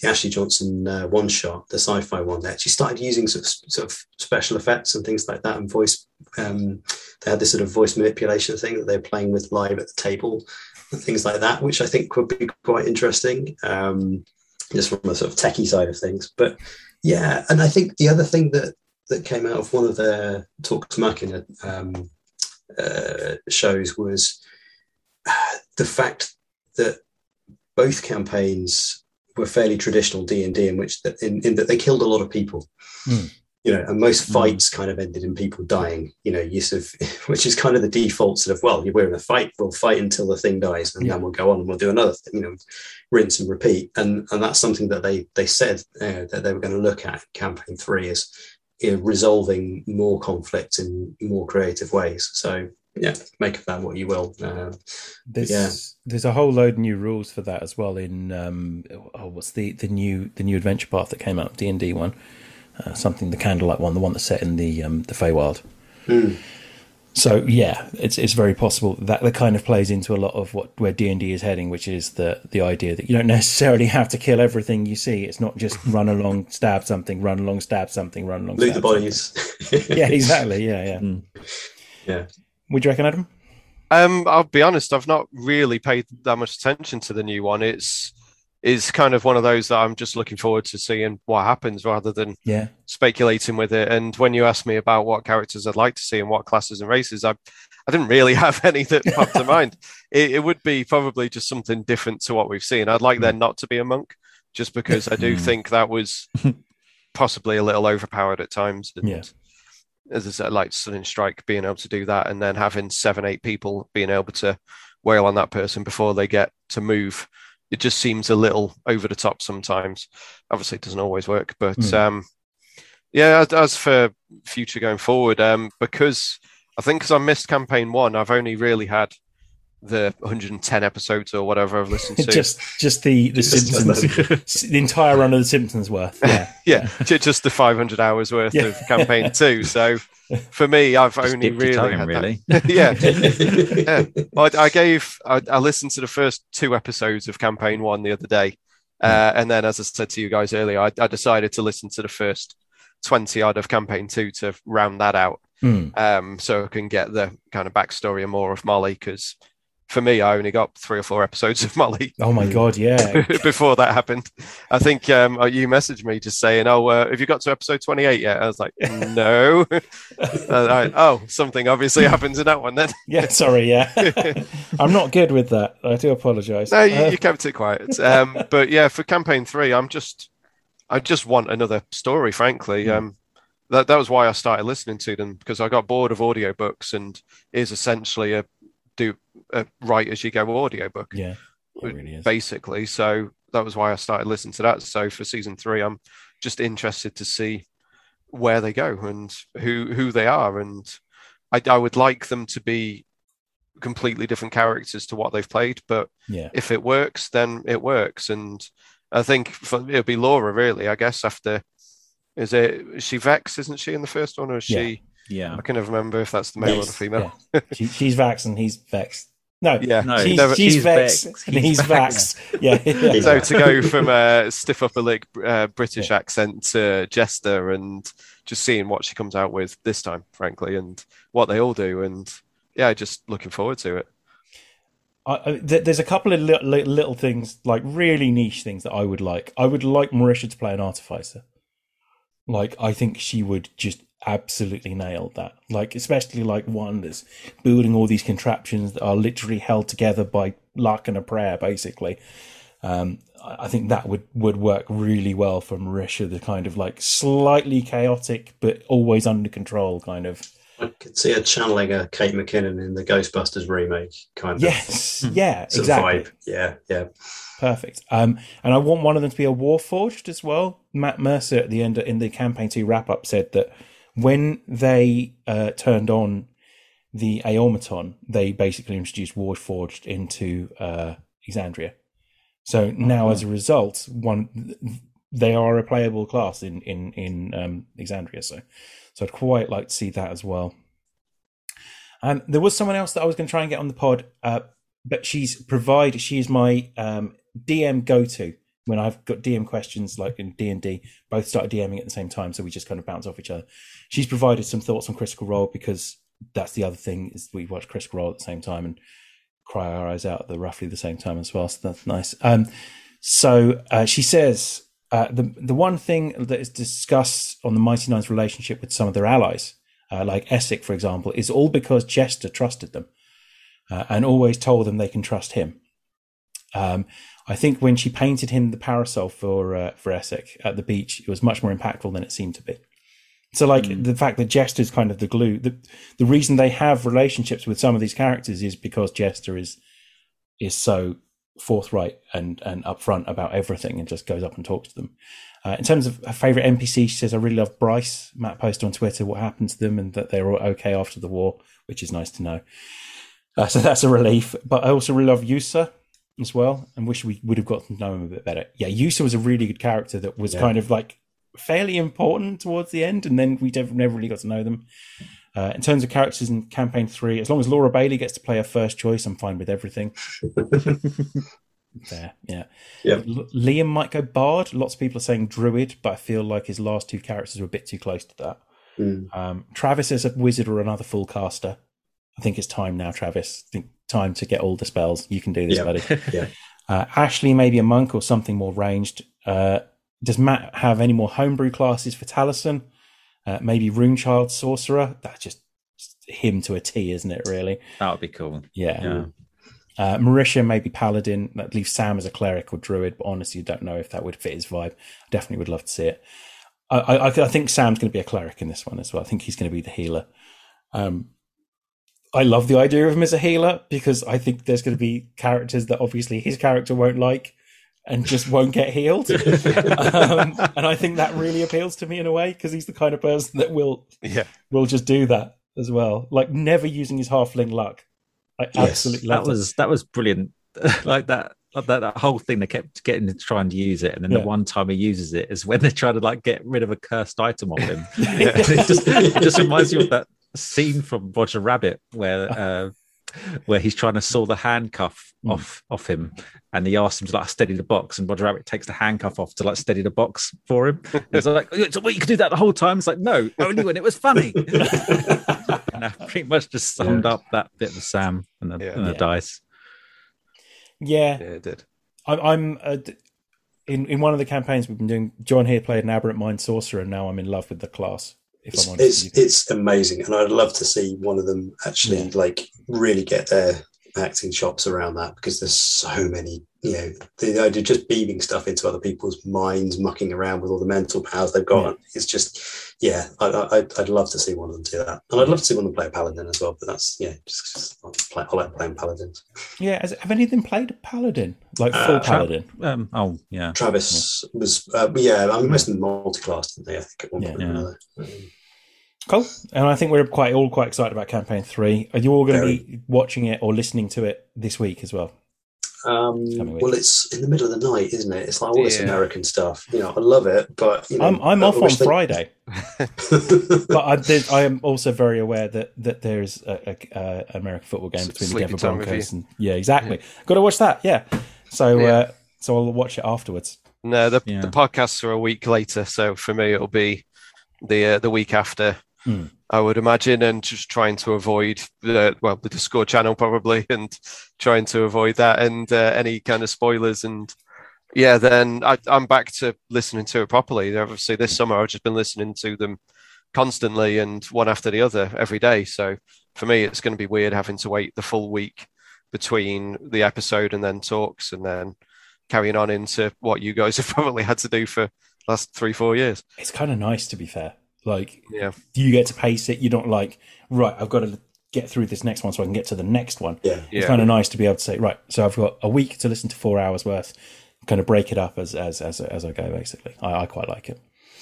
Ashley Johnson one shot, the sci-fi one, that she started using sort of special effects and things like that, and voice They had this sort of voice manipulation thing that they're playing with live at the table and things like that, which I think could be quite interesting, just from a sort of techie side of things. But yeah, and I think the other thing that came out of one of their Vox Machina shows was the fact that both campaigns were fairly traditional D&D, in which that they killed a lot of people. Mm. You know, and most fights kind of ended in people dying, you know, which is kind of the default sort of, well, we're in a fight, we'll fight until the thing dies, and then we'll go on and we'll do another thing, you know, rinse and repeat. And that's something that they said that they were going to look at in campaign 3 is, you know, resolving more conflict in more creative ways. So yeah, make of that what you will. There's a whole load of new rules for that as well in, what's the new adventure path that came out, D&D one. Something, the Candlelight one, the one that's set in the Feywild. Mm. So yeah, it's very possible that kind of plays into a lot of where D&D is heading, which is the idea that you don't necessarily have to kill everything you see. It's not just run along, stab something, run along, stab something, run along. Loot the bodies. Yeah, exactly. Yeah. Mm. Yeah. What do you reckon, Adam? I'll be honest, I've not really paid that much attention to the new one. It's kind of one of those that I'm just looking forward to seeing what happens rather than speculating with it. And when you asked me about what characters I'd like to see and what classes and races, I didn't really have any that popped to mind. It would be probably just something different to what we've seen. I'd like there not to be a monk, just because I do think that was possibly a little overpowered at times. And as I said, like Sudden Strike being able to do that, and then having 7-8 people being able to wail on that person before they get to move. It just seems a little over the top sometimes. Obviously, it doesn't always work. But as for future going forward, because I missed campaign 1, I've only really had the 110 episodes or whatever I've listened to. just the Simpsons, the entire run of the Simpsons worth. Just the 500 hours worth of campaign 2. So for me, I've just only really time, really. I listened to the first 2 episodes of campaign 1 the other day, and then, as I said to you guys earlier, I decided to listen to the first 20 odd of campaign 2 to round that out, so I can get the kind of backstory and more of Molly, because for me, I only got 3 or 4 episodes of Molly. Oh my God, yeah. Before that happened. I think you messaged me just saying, have you got to episode 28 yet? I was like, no. Something obviously happens in that one then. I'm not good with that. I do apologise. No, you kept it quiet. But yeah, for campaign 3, I just want another story, frankly. That was why I started listening to them, because I got bored of audiobooks, and is essentially a write as you go audiobook. Yeah, it really is. Basically. So that was why I started listening to that. So for season 3, I'm just interested to see where they go and who they are. And I would like them to be completely different characters to what they've played. But if it works, then it works. And I think it'll be Laura, really, I guess, is she Vex, isn't she, in the first one? Or is she... Yeah, I can never remember if that's the male or the female. Yeah. She's Vax and he's Vex. She's Vex and he's Vax. Yeah. So to go from a stiff upper lip British accent to Jester, and just seeing what she comes out with this time, frankly, and what they all do, and just looking forward to it. There's a couple of little things, like really niche things, that I would like. I would like Marisha to play an artificer. Like, I think she would just absolutely nailed that, like, especially like one that's building all these contraptions that are literally held together by luck and a prayer, basically. I think that would work really well for Marisha, the kind of like slightly chaotic but always under control kind of. I could see her channeling a Kate McKinnon in the Ghostbusters remake kind of. Yes, yeah, exactly. Vibe. Yeah. Perfect. And I want one of them to be a Warforged as well. Matt Mercer at the end in the campaign 2 wrap up said that when they turned on the Aormaton, they basically introduced Warforged into Exandria. So now, as a result, they are a playable class in Exandria. So I'd quite like to see that as well. There was someone else that I was going to try and get on the pod, but she is my DM go-to. When I've got DM questions, like in D&D, both started DMing at the same time, so we just kind of bounce off each other. She's provided some thoughts on Critical Role, because that's the other thing, is we watch Critical Role at the same time and cry our eyes out at the roughly the same time as well. So that's nice. So she says the one thing that is discussed on the Mighty Nine's relationship with some of their allies, like Essek, for example, is all because Jester trusted them and always told them they can trust him. I think when she painted him the parasol for Essek at the beach, it was much more impactful than it seemed to be. So, like, the fact that Jester is kind of the glue, the reason they have relationships with some of these characters is because Jester is so forthright and upfront about everything and just goes up and talks to them. In terms of her favourite NPC, she says, I really love Bryce. Matt posted on Twitter what happened to them and that they're all okay after the war, which is nice to know. So that's a relief. But I also really love Yusa as well, and wish we would have gotten to know him a bit better. Yeah, Yusa was a really good character that was kind of like fairly important towards the end, and then we never really got to know them. In terms of characters in campaign 3, as long as Laura Bailey gets to play her first choice, I'm fine with everything. There, yeah. Yep. Liam might go bard. Lots of people are saying druid, but I feel like his last two characters were a bit too close to that. Travis is a wizard or another full caster. I think it's time now, Travis. I think time to get all the spells. You can do this, buddy. Yeah. Ashley, maybe a monk or something more ranged. Does Matt have any more homebrew classes for Taliesin? Maybe Runechild Sorcerer? That's just him to a T, isn't it, really? That would be cool. Yeah. Marisha, maybe Paladin. That leaves Sam as a cleric or druid, but honestly, I don't know if that would fit his vibe. I definitely would love to see it. I think Sam's going to be a cleric in this one as well. I think he's going to be the healer. I love the idea of him as a healer, because I think there's going to be characters that obviously his character won't like and just won't get healed. And I think that really appeals to me in a way, because he's the kind of person that will just do that as well. Like, never using his halfling luck. Absolutely love that was brilliant. Like that whole thing, they kept getting to try and use it, and then the one time he uses it is when they're trying to like get rid of a cursed item on him. It just reminds me of that scene from Roger Rabbit where he's trying to saw the handcuff off him, and he asks him to like steady the box, and Roger Rabbit takes the handcuff off to like steady the box for him. And it's like, you could do that the whole time. It's like, no, only when it was funny. And I pretty much just summed up that bit of Sam and the dice. Yeah, it did. I'm in one of the campaigns we've been doing, John here played an aberrant mind sorcerer, and now I'm in love with the class. It's amazing, and I'd love to see one of them actually like really get their acting chops around that, because there's so many, the idea of just beaming stuff into other people's minds, mucking around with all the mental powers they've got. It's just, I'd love to see one of them do that, and I'd love to see one of them play a paladin as well. But that's I like playing paladins. Yeah, have any of them played a paladin, like full paladin? Travis was most of them multi-classed, didn't they? I think at one point or another. Cool. And I think we're all quite excited about campaign 3. Are you all going to be watching it or listening to it this week as well? Well, it's in the middle of the night, isn't it? It's like all this American stuff. I love it, but I'm off on Friday. But I am also very aware that there is an American football game between the Denver Broncos and got to watch that. Yeah, so I'll watch it afterwards. No, the podcasts are a week later, so for me it'll be the week after. I would imagine, and just trying to avoid the Discord channel probably, and trying to avoid that and any kind of spoilers. And then I'm back to listening to it properly. Obviously, this summer I've just been listening to them constantly and one after the other every day. So for me, it's going to be weird having to wait the full week between the episode and then talks, and then carrying on into what you guys have probably had to do for the last 3-4 years. It's kind of nice, to be fair. Like, you get to pace it. You don't like, right, I've got to get through this next one so I can get to the next one. It's kind of nice to be able to say, right, so I've got a week to listen to 4 hours worth, kind of break it up as I go, basically. I quite like it.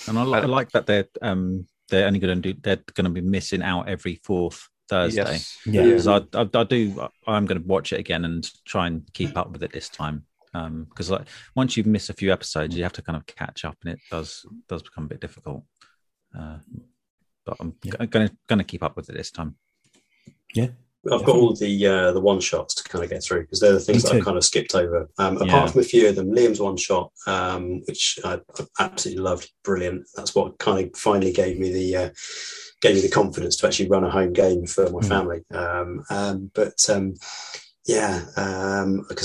And I like that they're only going to do, they're going to be missing out every fourth Thursday. Yes. Yeah. Because I'm going to watch it again and try and keep up with it this time. Because like, once you miss a few episodes, you have to kind of catch up, and it does become a bit difficult. But I'm going to keep up with it this time. Yeah, I've got all the one shots to kind of get through, because they're the things that I've kind of skipped over. Apart from a few of them, Liam's one shot, which I absolutely loved, brilliant. That's what kind of finally gave me the gave me the confidence to actually run a home game for my family. Because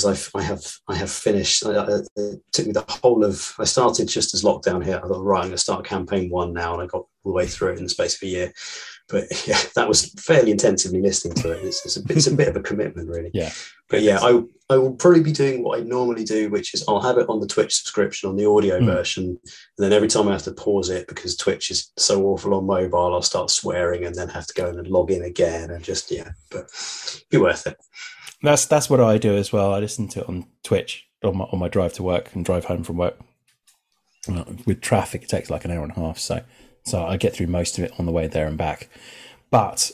I have finished. It took me the whole of. I started just as lockdown hit. I thought, right, I'm going to start campaign one now, and I got all the way through it in the space of a year. But yeah, that was fairly intensively listening to it. It's a bit of a commitment, really. Yeah. But yeah, I will probably be doing what I normally do, which is I'll have it on the Twitch subscription on the audio version, and then every time I have to pause it because Twitch is so awful on mobile, I'll start swearing and then have to go in and log in again, and just but it'd be worth it. That's what I do as well. I listen to it on Twitch on my drive to work and drive home from work. With traffic, it takes like an hour and a half, so I get through most of it on the way there and back. But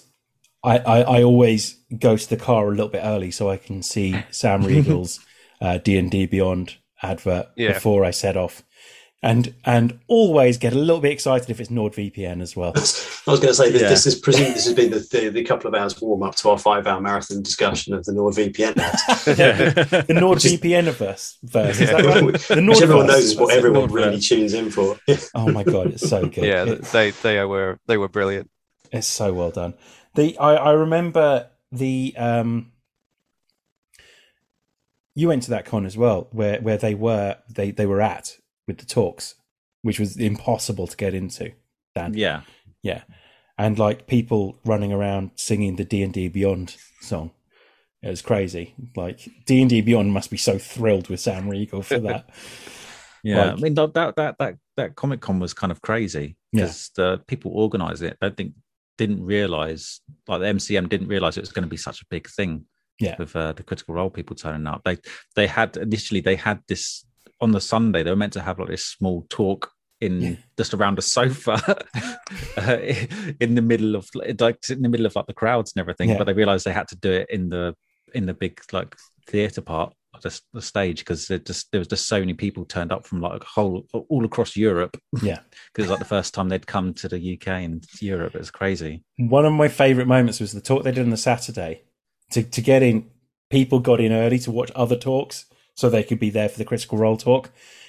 I always go to the car a little bit early so I can see Sam Riegel's D&D Beyond advert before I set off. And always get a little bit excited if it's NordVPN as well. I was going to say that this has been the couple of hours warm up to our 5-hour marathon discussion of the NordVPN ads. The NordVPN of us. Is that right? Which everyone knows is what everyone really tunes in for. Oh my God, it's so good. Yeah, they were brilliant. It's so well done. I remember the you went to that con as well where they were at. With the talks, which was impossible to get into, Dan. Yeah, and like people running around singing the D&D Beyond song, it was crazy. Like D&D Beyond must be so thrilled with Sam Riegel for that. Yeah, like, I mean that Comic Con was kind of crazy because the people organising it, the MCM didn't realise it was going to be such a big thing. Yeah, with the Critical Role people turning up, they had this. On the Sunday, they were meant to have like this small talk just around a sofa in the middle of like the crowds and everything. Yeah. But they realised they had to do it in the big like theatre part of the stage because there was just so many people turned up from like all across Europe. Yeah, because like the first time they'd come to the UK and Europe, it was crazy. One of my favourite moments was the talk they did on the Saturday. To get in, people got in early to watch other talks. So they could be there for the Critical Role talk.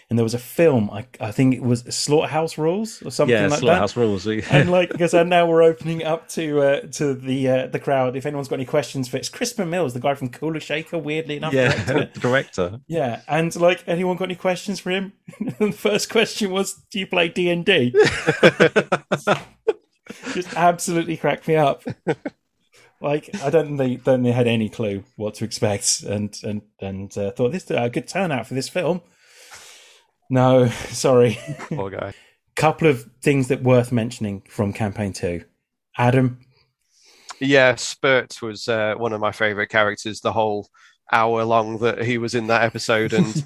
And there was a film, I think it was Slaughterhouse Rules or something like that. Slaughterhouse Rules. And like, because now we're opening up to the crowd. If anyone's got any questions for it, it's Crispin Mills, the guy from Cooler Shaker, weirdly enough. Yeah, director. Yeah, and like, anyone got any questions for him? The first question was, do you play D&D? Just absolutely cracked me up. Like, I don't think they had any clue what to expect and thought this a good turnout for this film. No, sorry. Poor guy. Couple of things that worth mentioning from campaign 2. Adam? Yeah, Spurt was one of my favourite characters the whole hour long that he was in that episode. And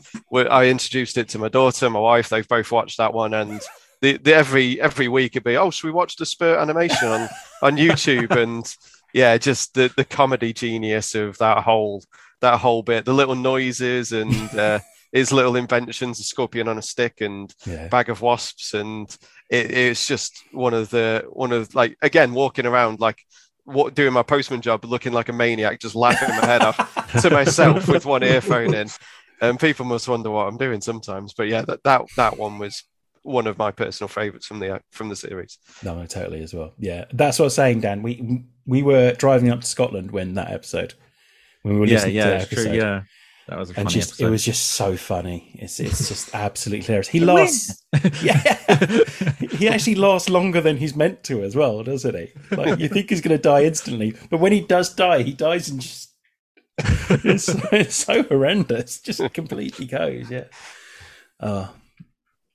I introduced it to my daughter, my wife. They've both watched that one and... Every week it'd be, should we watch the Spurt animation on YouTube? And yeah, just the comedy genius of that whole bit, the little noises and his little inventions, a scorpion on a stick and bag of wasps, and it's just one of like, again, walking around like doing my postman job, looking like a maniac, just laughing my head off to myself with one earphone in, and people must wonder what I'm doing sometimes. But yeah, that one was one of my personal favourites from the series. No, totally as well. Yeah, that's what I was saying, Dan. We were driving up to Scotland when that episode, when we were listening to that episode. True, yeah, that was a funny episode. It was just so funny. It's just absolutely hilarious. He lasts. He actually lasts longer than he's meant to as well, doesn't he? Like, you think he's going to die instantly, but when he does die, he dies and just it's so horrendous. Just completely goes. Yeah.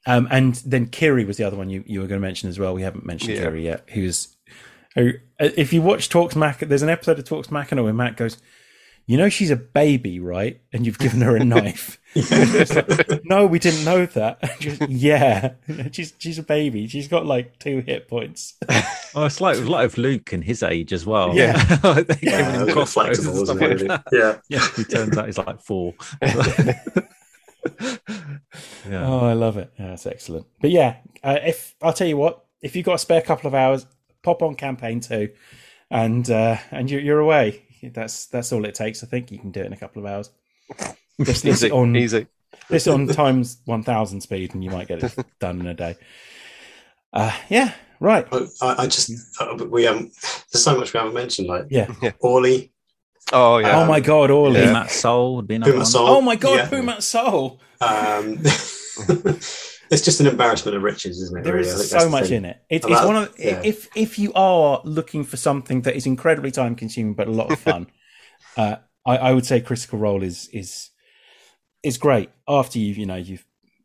And then Kiri was the other one you were going to mention as well. We haven't mentioned Kiri yet. Who, if you watch Talks Mac, there's an episode of Talks Mackinac where Matt goes, you know, she's a baby, right? And you've given her a knife. Like, no, we didn't know that. She's a baby. She's got like 2 hit points. Oh, it's like of Luke and his age as well. Yeah, I think it was flexible, wasn't it? Like he turns out he's like 4. Yeah. Oh, I love it. Yeah, that's excellent. But yeah, if I'll tell you what, if you've got a spare couple of hours, pop on campaign 2, and you're away. That's all it takes. I think you can do it in a couple of hours. Just easy. List on times 1,000 speed, and you might get it done in a day. Yeah, Right. There's so much we haven't mentioned. Like, Orly. Oh yeah. Oh my God, Orly. Yeah. Pumat Soul. Pumat Soul. Oh my God, yeah. Pumat Soul. It's just an embarrassment of riches, isn't it? There really? Is so much in it. It's one of if you are looking for something that is incredibly time consuming but a lot of fun, I would say Critical Role is great after you've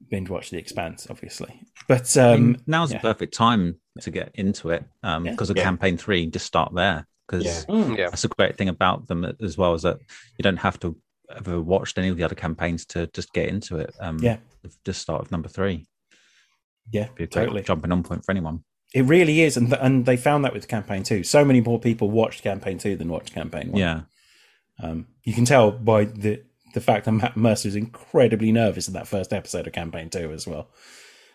binge watched The Expanse, obviously. But now's the perfect time to get into it because of campaign 3. Just start there because that's a great thing about them as well, is that you don't have to ever watched any of the other campaigns to just get into it. Just start with number 3. Yeah, be a totally jumping on point for anyone. It really is, and they found that with campaign 2. So many more people watched campaign 2 than watched campaign 1. Yeah, you can tell by the fact that Matt Mercer is incredibly nervous in that first episode of campaign 2 as well,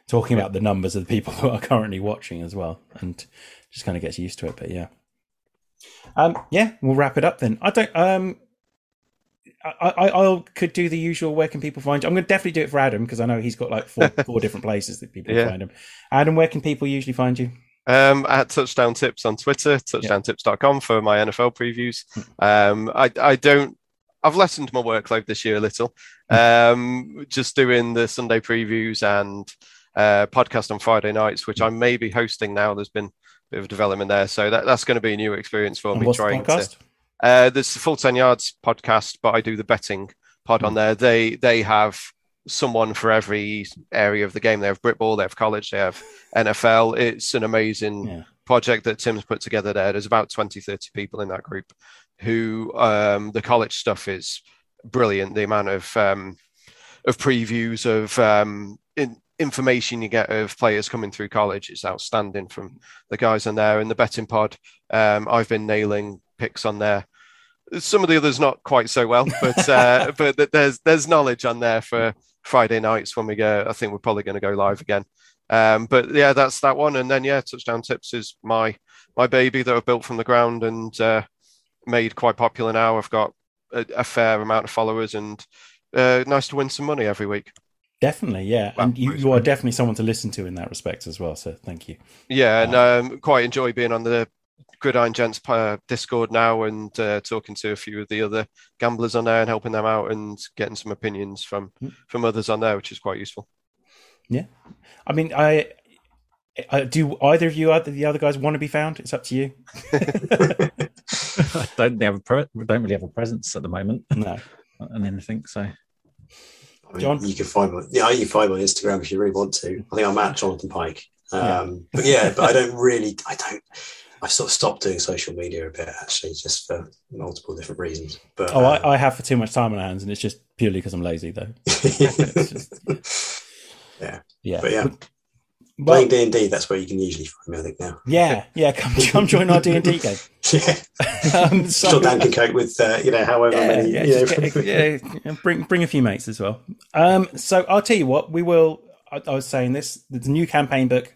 talking about the numbers of the people who are currently watching as well, and just kind of gets used to it. But we'll wrap it up then. I don't. I could do the usual. Where can people find you? I'm going to definitely do it for Adam because I know he's got like four different places that people can find him. Adam, where can people usually find you? At Touchdown Tips on Twitter, touchdowntips.com for my NFL previews. I've lessened my workload this year a little. Just doing the Sunday previews and podcast on Friday nights, which I may be hosting now. There's been a bit of development there, so that's going to be a new experience for me. What's trying the podcast? There's the Full 10 Yards podcast, but I do the betting pod on there. They have someone for every area of the game. They have Britball, they have college, they have NFL. It's an amazing project that Tim's put together there. There's about 20, 30 people in that group who the college stuff is brilliant. The amount of previews, of information you get of players coming through college is outstanding from the guys in there. And the betting pod, I've been nailing picks on there. Some of the others not quite so well, but but there's knowledge on there for Friday nights when we go. I think we're probably going to go live again. But yeah, that's that one. And then Touchdown Tips is my baby that I've built from the ground and made quite popular now. I've got a fair amount of followers, and nice to win some money every week. Definitely, yeah. Well, and you are definitely someone to listen to in that respect as well. So thank you. Yeah, and quite enjoy being on the Gridiron Gents Discord now and talking to a few of the other gamblers on there and helping them out and getting some opinions from others on there, which is quite useful. Yeah, I mean, I do. Either of you, the other guys, want to be found? It's up to you. I don't really have a presence at the moment. No, and anything. So, John, you can find me. Yeah, you can find me on Instagram if you really want to. I think I'm at Jonathan Pike. But I don't really. I've sort of stopped doing social media a bit, actually, just for multiple different reasons. But I have for too much time on my hands, and it's just purely because I'm lazy, though. Playing D&D, that's where you can usually find me, I think, now. Yeah, come join our D&D game. Still Dan can cope with, however many. Bring a few mates as well. So I'll tell you what, we will, I was saying this, the new campaign book,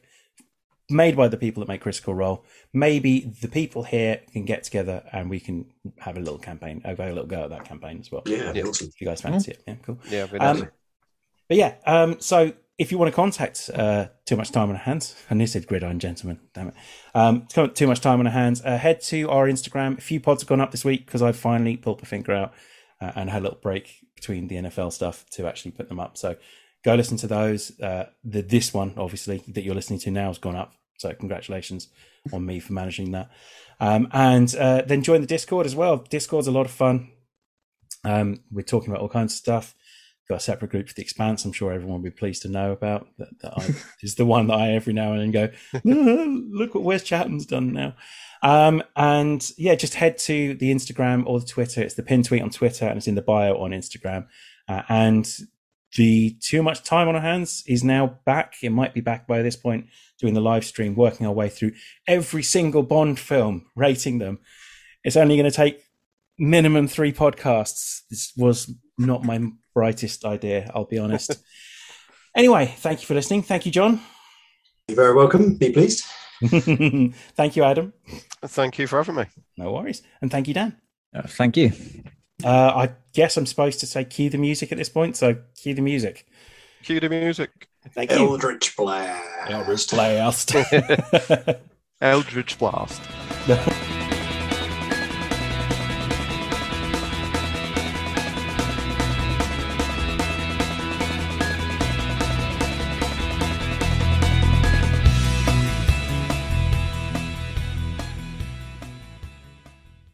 made by the people that make Critical Role. Maybe the people here can get together and we can have a little campaign, have a little go at that campaign as well. Yeah, awesome. If you guys fancy it. Yeah, cool. Yeah, but yeah, so if you want to contact Too Much Time on Our Hands, and this is Gridiron Gentlemen, damn it. Too Much Time on Our Hands, head to our Instagram. A few pods have gone up this week because I finally pulled my finger out and had a little break between the NFL stuff to actually put them up. So go listen to those. This one, obviously, that you're listening to now has gone up. So congratulations on me for managing that. And then join the Discord as well. Discord's a lot of fun. We're talking about all kinds of stuff. Got a separate group for The Expanse. I'm sure everyone will be pleased to know about. That is the one that I every now and then go, look what Wes Chatham's done now. Just head to the Instagram or the Twitter. It's the pin tweet on Twitter and it's in the bio on Instagram. The Too Much Time on Our Hands is now back. It might be back by this point, doing the live stream, working our way through every single Bond film, rating them. It's only going to take minimum 3 podcasts. This was not my brightest idea, I'll be honest. Anyway, thank you for listening. Thank you, John. You're very welcome. Be pleased. Thank you, Adam. Thank you for having me. No worries. And thank you, Dan. Thank you. I guess I'm supposed to say cue the music at this point, so cue the music. Cue the music. Thank you. Eldritch Blast. Eldritch Blast. Eldritch Blast.